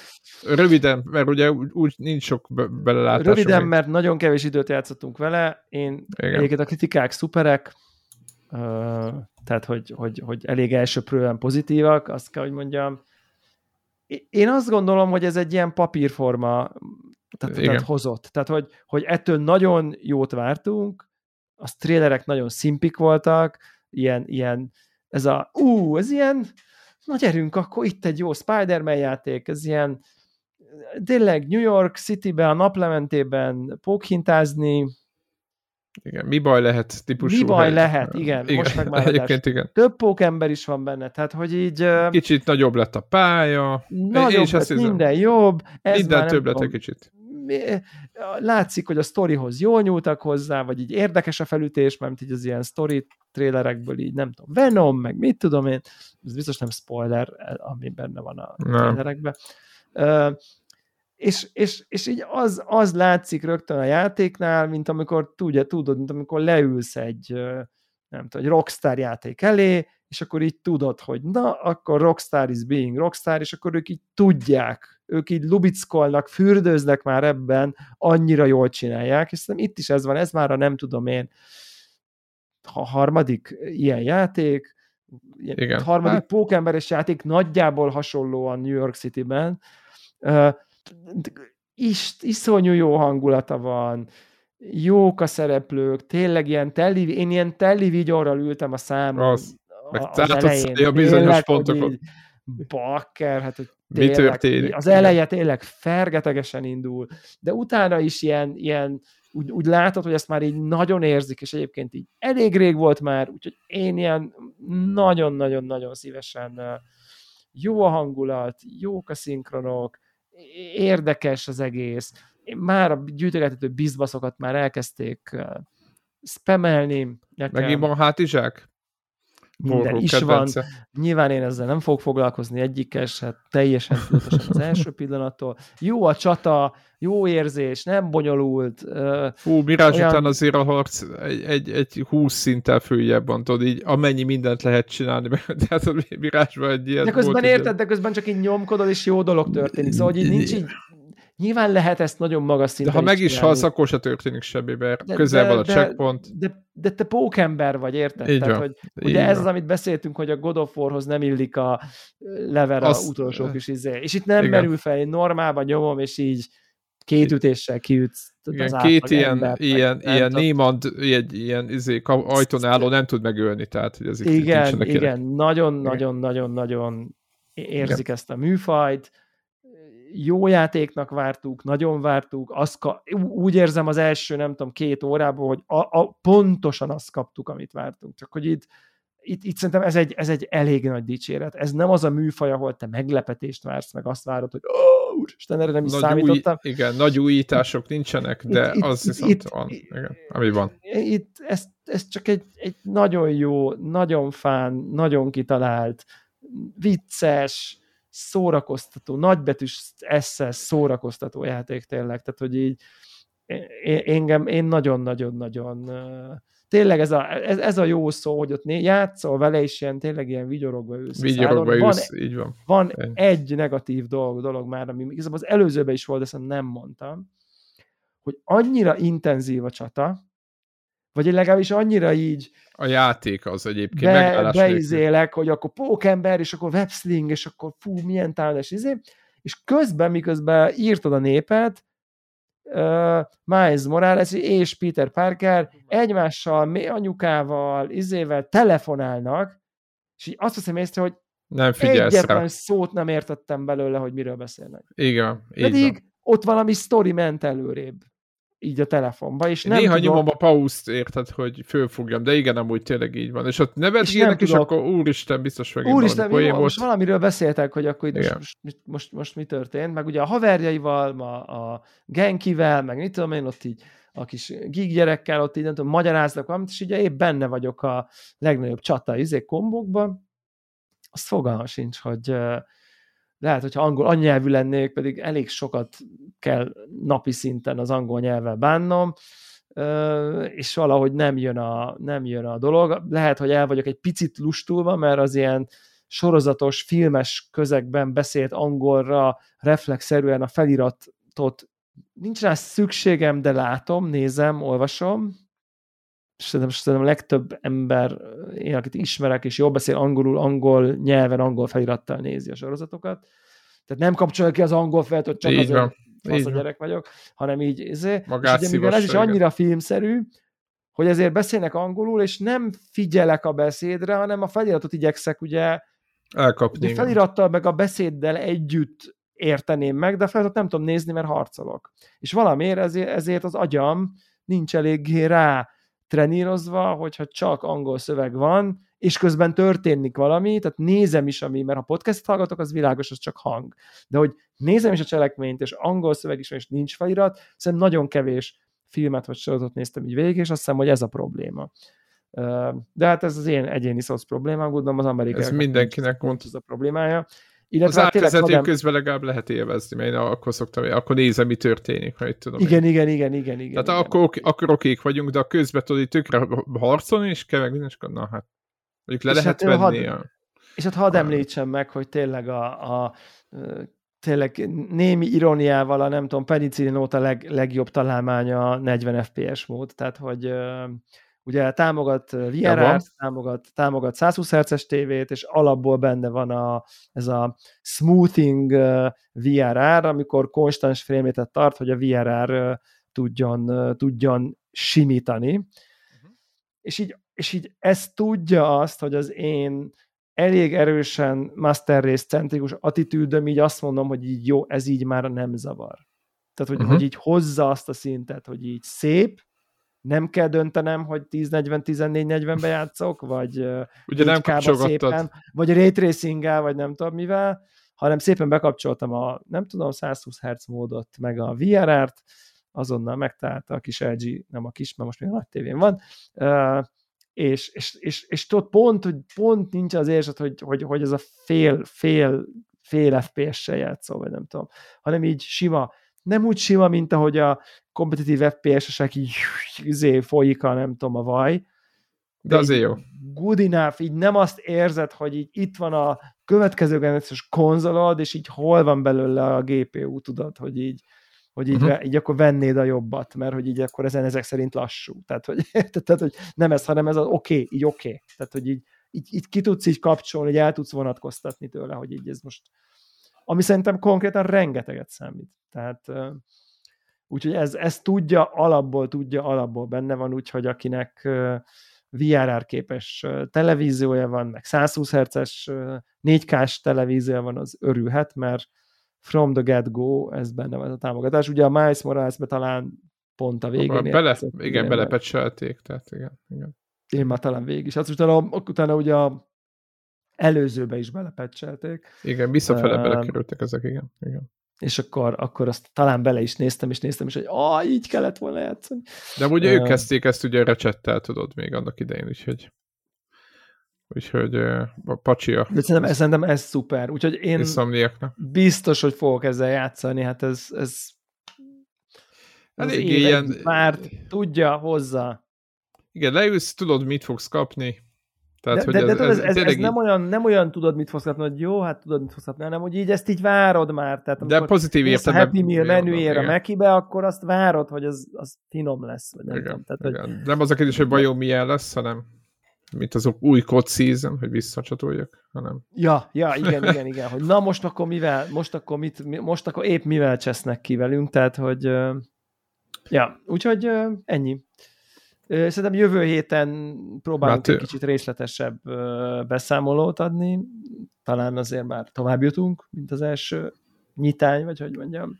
Röviden, mert ugye úgy nincs sok belelátás. Röviden, még. Mert nagyon kevés időt játszottunk vele. Egyébként a kritikák szuperek, tehát hogy elég elsőprően pozitívak, azt kell, hogy mondjam. Én azt gondolom, hogy ez egy ilyen papírforma tehát hozott. Tehát, hogy ettől nagyon jót vártunk, a trailerek nagyon szimpik voltak, ilyen ez ilyen na gyerünk, akkor itt egy jó Spider-Man játék, ez ilyen tényleg New York City-ben, a naplementében pókhintázni. Igen, mi baj lehet típusú. Mi baj lehet, igen. Most meg már egyébként igen. Több pókember is van benne, tehát hogy így... Kicsit nagyobb lett a pálya. Nagyobb lett, minden jobb. Minden több lett egy kicsit. Látszik, hogy a sztorihoz jól nyúltak hozzá, vagy így érdekes a felütés, mert így az ilyen sztori trailerekből így nem tudom, Venom, meg mit tudom én, ez biztos nem spoiler, ami benne van a trailerekben. És így az látszik rögtön a játéknál, mint amikor tudod, mint amikor leülsz egy nem tudom, egy Rockstar játék elé, és akkor így tudod, hogy na, akkor Rockstar is being Rockstar, és akkor ők így tudják, ők így lubickolnak, fürdőznek már ebben, annyira jól csinálják, és szerintem itt is ez van, ez már a nem tudom én a harmadik ilyen játék, igen. Harmadik pókemberes játék nagyjából hasonlóan New York City-ben, iszonyú jó hangulata van, jók a szereplők, tényleg én ilyen teli vigyorral ültem a számon az elején. A bizonyos pontokat. Bakker, hát tényleg, mi történik? Az eleje tényleg fergetegesen indul, de utána is ilyen úgy látod, hogy ezt már így nagyon érzik, és egyébként így elég rég volt már, úgyhogy én ilyen nagyon-nagyon-nagyon szívesen, jó a hangulat, jók a szinkronok, érdekes az egész, már a gyűjtögető bizbaszokat már elkezdték spamelni. Megint van hátizsák? Minden is kedvence. Van. Nyilván én ezzel nem fogok foglalkozni egyikkel, hát teljesen tudatosan az első pillanattól. Jó a csata, jó érzés, nem bonyolult. Mirázs után azért a harc egy 20 szinttel följebb van, tudod, így amennyi mindent lehet csinálni, de hát a Mirázsban egy ilyen... De közben érted, de közben csak így nyomkodod, és jó dolog történik. Szóval így nincs így... Nyilván lehet ezt nagyon magas szinten. De ha meg is halsz, akkor se történik semmi, mert közel van a checkpoint. De te pókember vagy, érted? Tehát, hogy ugye ez az, amit beszéltünk, hogy a God of Warhoz nem illik a lever az utolsó kis izé. És itt nem merül fel, én normálban nyomom, és így két ütéssel kiütsz. Igen, két ilyen némand, ilyen ajtón álló nem tud megölni. Igen, nagyon-nagyon-nagyon-nagyon érzik ezt a műfajt. Jó játéknak vártuk, nagyon vártuk, úgy érzem az első, nem tudom, két órában, hogy pontosan azt kaptuk, amit vártunk. Csak hogy itt szerintem ez egy elég nagy dicséret. Ez nem az a műfaj, ahol te meglepetést vársz, meg azt várod, hogy úristen, erre nem is számítottam. Nagy újítások nincsenek, de az viszont van, ami van. Itt ezt ez csak egy nagyon jó, nagyon fán, nagyon kitalált, vicces, szórakoztató, nagybetűs SS szórakoztató játék tényleg, tehát hogy így én nagyon-nagyon-nagyon tényleg ez a jó szó, hogy ott játszol vele, és ilyen, tényleg ilyen vigyorogva ülsz. Vigyorogva ülsz, így van. Van egy negatív dolog már, ami igazából az előzőben is volt, de ezt nem mondtam, hogy annyira intenzív a csata, vagy legalábbis annyira így a játék az egyébként beizélek, hogy akkor pókember, és akkor websling, és akkor fú, milyen támadás izé, és közben, miközben írtad a népet, Miles Morales és Peter Parker egymással, anyukával, izével telefonálnak, és így azt hiszem észre, hogy nem figyelsz egyetlen rá. Szót nem értettem belőle, hogy miről beszélnek. Igen, pedig ott valami sztori ment előrébb így a telefonba, és nem néha tudom... nyomom a pauszt, érted, hogy fölfogjam, de igen, amúgy tényleg így van. És ott nevet hírnek, és akkor úristen, biztos megint úristen, valami poémot. Most valamiről beszéltek, hogy akkor most mi történt, meg ugye a haverjaival, a genkivel, meg mit tudom én, ott így a kis gig gyerekkel, ott így nem tudom, magyaráznak valamit, és ugye épp benne vagyok a legnagyobb csata kombokban, azt fogalma sincs, hogy... Lehet, hogyha angol nyelvű lennék, pedig elég sokat kell napi szinten az angol nyelvvel bánnom, és valahogy nem jön a dolog. Lehet, hogy el vagyok egy picit lustulva, mert az ilyen sorozatos, filmes közegben beszélt angolra reflexzerűen a feliratot nincs rá szükségem, de látom, nézem, olvasom, és szerintem legtöbb ember, én akit ismerek, és jól beszél angolul, angol nyelven, angol felirattal nézi a sorozatokat. Tehát nem kapcsolja ki az angol felet, hogy csak így azért fasz a gyerek vagyok, hanem így, ezért. És ugye, mivel ez is annyira filmszerű, hogy ezért beszélnek angolul, és nem figyelek a beszédre, hanem a feliratot igyekszek ugye elkapni. A felirattal meg a beszéddel együtt érteném meg, de a feliratot nem tudom nézni, mert harcolok. És valamiért ezért az agyam nincs eléggé rá trenírozva, hogyha csak angol szöveg van, és közben történik valami, tehát nézem is, mert ha podcastot hallgatok, az világos, az csak hang. De hogy nézem is a cselekményt, és angol szöveg is van, és nincs felirat, szerintem nagyon kevés filmet vagy sorozatot néztem így végig, és azt hiszem, hogy ez a probléma. De hát ez az én egyéni szoc problémám, gondolom az amerikai. Ez mindenkinek mond. Ez a problémája. Illetve az átvezető közben legalább lehet élvezni, mert én akkor szoktam, akkor nézem, mi történik, ha itt tudom. Igen. Tehát akkor okék vagyunk, de a közben tudod, hogy tökre harcolni, és kell meg mindenesekor, na hát, mondjuk le lehet venni. És hát hadd említsem meg, hogy tényleg tényleg némi ironiával a nem tudom, penicillin óta legjobb találmánya a 40 FPS mód, tehát hogy... Ugye támogat VRR-t, támogat 120 Hz-es tévét, és alapból benne van ez a smoothing VRR, amikor konstans frame-et tart, hogy a VRR tudjon simítani. Uh-huh. És így ez tudja azt, hogy az én elég erősen Master Race centrikus attitűdöm, így azt mondom, hogy így jó, ez így már nem zavar. Tehát, hogy, hogy így hozza azt a szintet, hogy így szép, nem kell döntenem, hogy 10-40-14-40-ben játszok, vagy ugye nem kapcsolgattad, vagy ray tracinggel, vagy nem tudom mivel, hanem szépen bekapcsoltam a, nem tudom, 120 Hz módot, meg a VRR-t, azonnal megtalálta a kis LG, nem a kis, mert most még a nagy tévén van, és tudod, pont nincs az érzet, hogy ez a fél FPS-sel játszol, vagy nem tudom, hanem így sima, nem úgy sima, mint ahogy a kompetitív FPS-esek így folyik a, nem tudom, a vaj. De azért jó. Good enough, így nem azt érzed, hogy így itt van a következő generációs konzolod, és így hol van belőle a GPU, tudod, hogy így akkor vennéd a jobbat, mert hogy így akkor ezen ezek szerint lassú. Tehát, hogy nem ez, hanem ez az oké. Tehát, hogy így ki tudsz így kapcsolni, így el tudsz vonatkoztatni tőle, hogy így ez most... Ami szerintem konkrétan rengeteget számít. Tehát... Úgyhogy ez tudja alapból, benne van, úgyhogy akinek VRR képes televíziója van, meg 120 Hz-es 4K-s televíziója van, az örülhet, mert from the get-go, ez benne van a támogatás. Ugye a Miles Morales-be talán pont a végén. Igen, belepecselték, tehát igen. Én már talán végig is. Hát utána ugye a előzőbe is belepecselték. Igen, visszafele belekerültek ezek, igen. és akkor azt talán bele is néztem, és hogy így kellett volna játszani. De ugye ők kezdték ezt ugye recsettel, tudod, még annak idején, úgyhogy a pacsia. De szerintem ez szuper, úgyhogy én biztos, hogy fogok ezzel játszani, hát ez elég ilyen... Már tudja hozzá. Igen, leülsz, tudod, mit fogsz kapni. Tehát, ez nem olyan tudod, mit fogsz kapni, hogy jó, hát tudod, mit fogsz kapni, hanem hogy így ezt így várod már. Tehát, de pozitív értem. Ha Happy Meal menüjére a Mac-ibe, akkor azt várod, hogy az finom lesz. Vagy nem, igen, tudom, tehát, hogy... nem az a kérdés, hogy vajon milyen lesz, hanem mint azok új COD season, hogy visszacsatoljak, hanem... Ja, igen, hogy na most akkor mivel, most akkor épp mivel csesznek ki velünk, tehát, hogy... Ja, úgyhogy ennyi. Szerintem jövő héten próbálunk egy kicsit részletesebb beszámolót adni. Talán azért már tovább jutunk, mint az első nyitány, vagy hogy mondjam.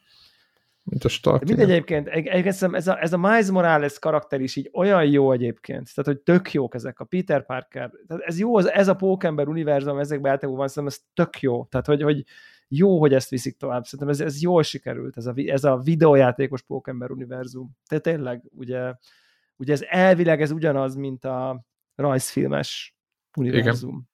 Mint a start. Mindegy, egyébként szerintem ez a Miles Morales karakter is így olyan jó egyébként. Tehát, hogy tök jók ezek a Peter Parker. Tehát ez jó, ez a Pókember univerzum, ezekben általában van, szerintem ez tök jó. Tehát, hogy jó, hogy ezt viszik tovább. Szerintem ez jól sikerült, ez a videójátékos Pókember univerzum. Tehát tényleg, ugye ez elvileg ez ugyanaz, mint a rajzfilmes univerzum.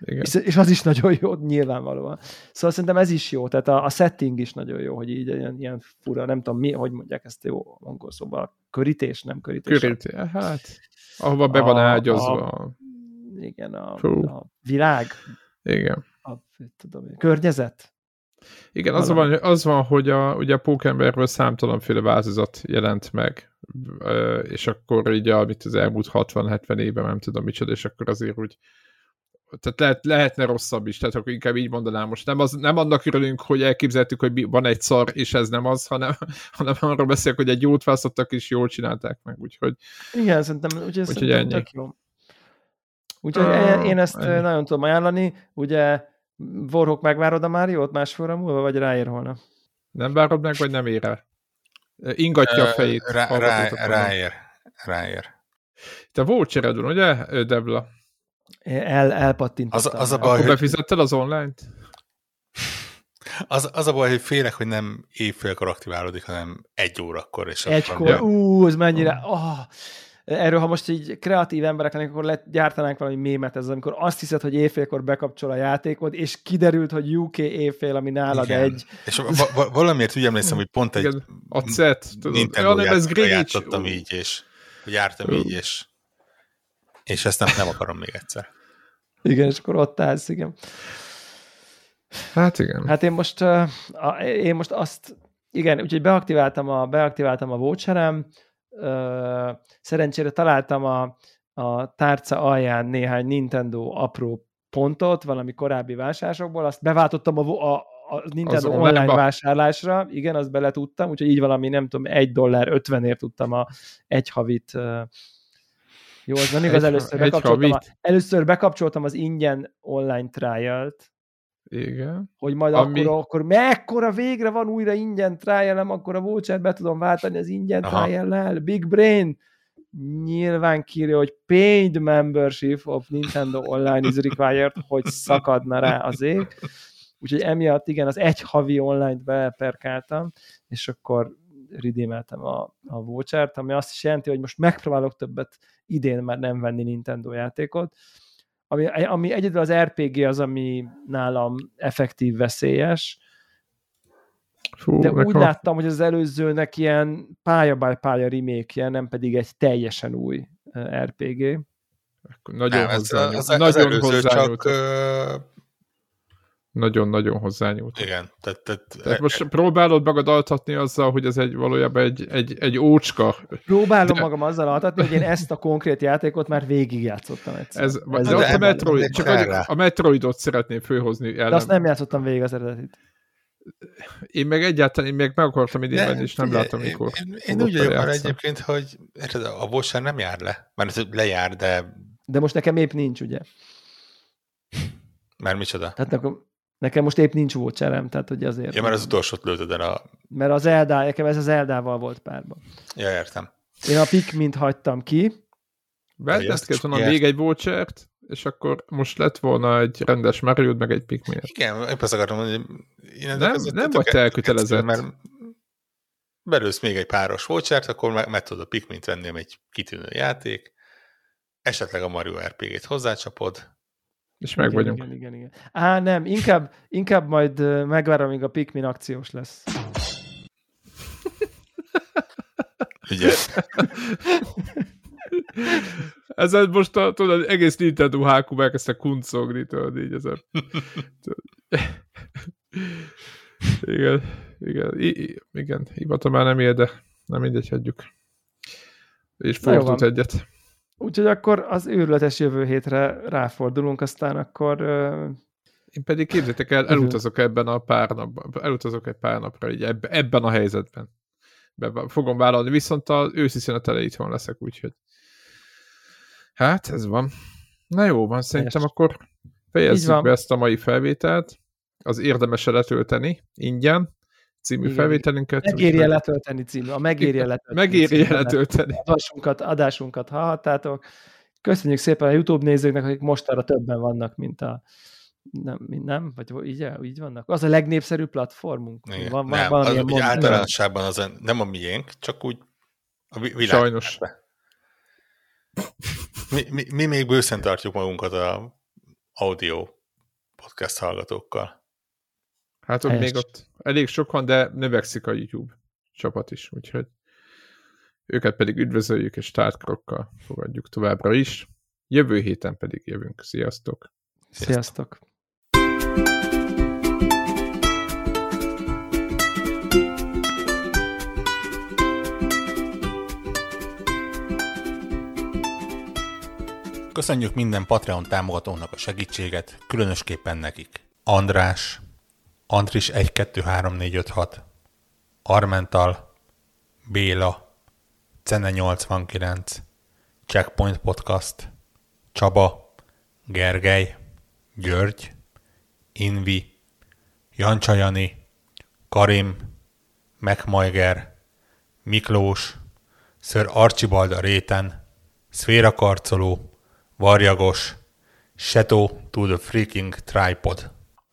Igen. És az is nagyon jó, nyilvánvalóan. Szóval szerintem ez is jó, tehát a setting is nagyon jó, hogy így ilyen fura, nem tudom mi, hogy mondják ezt jó angol szóval, körítés, nem körítés. Körítés, hát ahova be van ágyazva. Igen, a világ. Igen. Környezet? Igen, az van, hogy ugye a Pókemberből számtalanféle változat jelent meg, és akkor így amit az elmúlt 60-70 évben, nem tudom micsoda, és akkor azért úgy, tehát lehetne rosszabb is, tehát akkor inkább így mondanám most, nem annak örülünk, hogy elképzeltük, hogy van egy szar, és ez nem az, hanem arról beszélek, hogy egy jót választottak, és jól csinálták meg, úgyhogy igen, szerintem, úgyhogy ennyi. Úgyhogy én ezt nagyon tudom ajánlani, ugye Warhook, megvárod a Máriót másfélre múlva, vagy ráér holnap? Nem várod meg, vagy nem ér el? Ingatja a fejét. Ráér. Te volt csered van, ugye, Debla? Elpattintottam. Az a baj, akkor befizetted az online-t? Az a baj, hogy félek, hogy nem évfélkor aktiválódik, hanem 1 órakor. És egykor? Ja. Ez mennyire... Erről, ha most így kreatív emberek lennék, akkor gyártanánk valami mémet ezzel, amikor azt hiszed, hogy éjfélkor bekapcsol a játékod, és kiderült, hogy UK éjfél, ami nálad igen. Egy. És valamiért úgy emlékszem, hogy pont egy Nintendo játékra játszottam így, és jártam így, és ezt nem akarom még egyszer. Igen, és akkor ott állsz, igen. Hát igen. Hát én most azt, igen, úgyhogy beaktiváltam a voucherem. Szerencsére találtam a tárca alján néhány Nintendo apró pontot valami korábbi vásárlásokból, azt beváltottam a Nintendo online vásárlásra, igen, azt bele tudtam, úgyhogy így valami, nem tudom, $1.50 tudtam egy havit. Jó, az nem igaz, először bekapcsoltam az ingyen online trial-t. Igen. Hogy majd akkor mekkora végre van újra ingyen trial-em, akkor a vouchert be tudom váltani az ingyen trial-el. Big Brain nyilván kírja, hogy paid membership of Nintendo Online is required, hogy szakadna rá az ég. Úgyhogy emiatt igen, az egy havi online-t beperkáltam, és akkor redeemeltem a vouchert, ami azt is jelenti, hogy most megpróbálok többet idén már nem venni Nintendo játékot, ami egyedül az RPG az, ami nálam effektív veszélyes. De úgy láttam, hogy az előzőnek ilyen pálya-by-pálya remake-je, nem pedig egy teljesen új RPG. Akkor nagyon hozzányúlt. Nagyon hozzányúlt. Igen. Tehát most próbálod magad altatni azzal, hogy ez valójában egy ócska. Próbálom magam azzal altatni, hogy én ezt a konkrét játékot már végigjátszottam egyszer. Ez a Metroid, csak a Metroidot szeretném főhozni. De azt nem játszottam végig az eredetit. Én meg akartam idén venni, és nem láttam, mikor. Én úgy vagyok már egyébként, hogy a voucher nem jár le. Már lejár, de... De most nekem épp nincs, ugye? Már micsoda? Tehát nekem most épp nincs voucherem, tehát hogy azért... Ja, mert az utolsót lőtöd el a... Mert az Eldá, nekem ez az Eldával volt párban. Ja, értem. Én a Pikmint hagytam ki. Ezt volna még egy vouchert, és akkor most lett volna egy rendes Mario-d, meg egy Pikmin. Igen, épp azt akartam mondani, hogy Nem vagy te elkötelezett. Mert belősz még egy páros vouchert, akkor meg tudod a Pikmint venni, egy kitűnő játék, esetleg a Mario RPG-t hozzácsapod. És meg igen, vagyunk. Igen. Á, nem, inkább majd megvárom, míg a Pikmin akciós lesz. Ugye? Ez most tudod, egész Nintendo hákúba elkezdte kuncogni, tudod így ezen. Igen. Hibata már nem él, de nem mindegy, hagyjuk. És fordult egyet. Úgyhogy akkor az őrületes jövő hétre ráfordulunk, aztán akkor... Én pedig képzeljétek el, elutazok ebben a pár napban, elutazok egy pár napra, így ebben a helyzetben. Fogom vállalni, viszont az őszi szünetele itthon leszek, úgyhogy... Hát, ez van. Na jó, van, szerintem akkor fejezzük be ezt a mai felvételt. Az érdemese letölteni, ingyen című igen, felvételünket. Megérje letölteni című, a megérje letölteni. Megérje letölteni. Adásunkat hallhattátok. Köszönjük szépen a YouTube nézőknek, akik mostanra többen vannak, mint a... Nem? Vagy így vannak? Az a legnépszerűbb platformunk. Igen, van általánosában az nem a miénk, csak úgy a világ. Sajnos. Mi még bőszen tartjuk magunkat az audio podcast hallgatókkal. Hát ott még ott elég sokan, de növekszik a YouTube csapat is, úgyhogy őket pedig üdvözöljük, és tártkrokkal fogadjuk továbbra is. Jövő héten pedig jövünk. Sziasztok! Sziasztok! Köszönjük minden Patreon támogatónak a segítséget, különösképpen nekik. András, Andris 123456, Armental, Béla, Cene 89, Checkpoint Podcast, Csaba, Gergely, György, Invi, Jancsajani, Karim, Megmajger, Miklós, Sir Archibald a réten, Szféra Karcoló, Varjagos, Seto to the freaking tripod.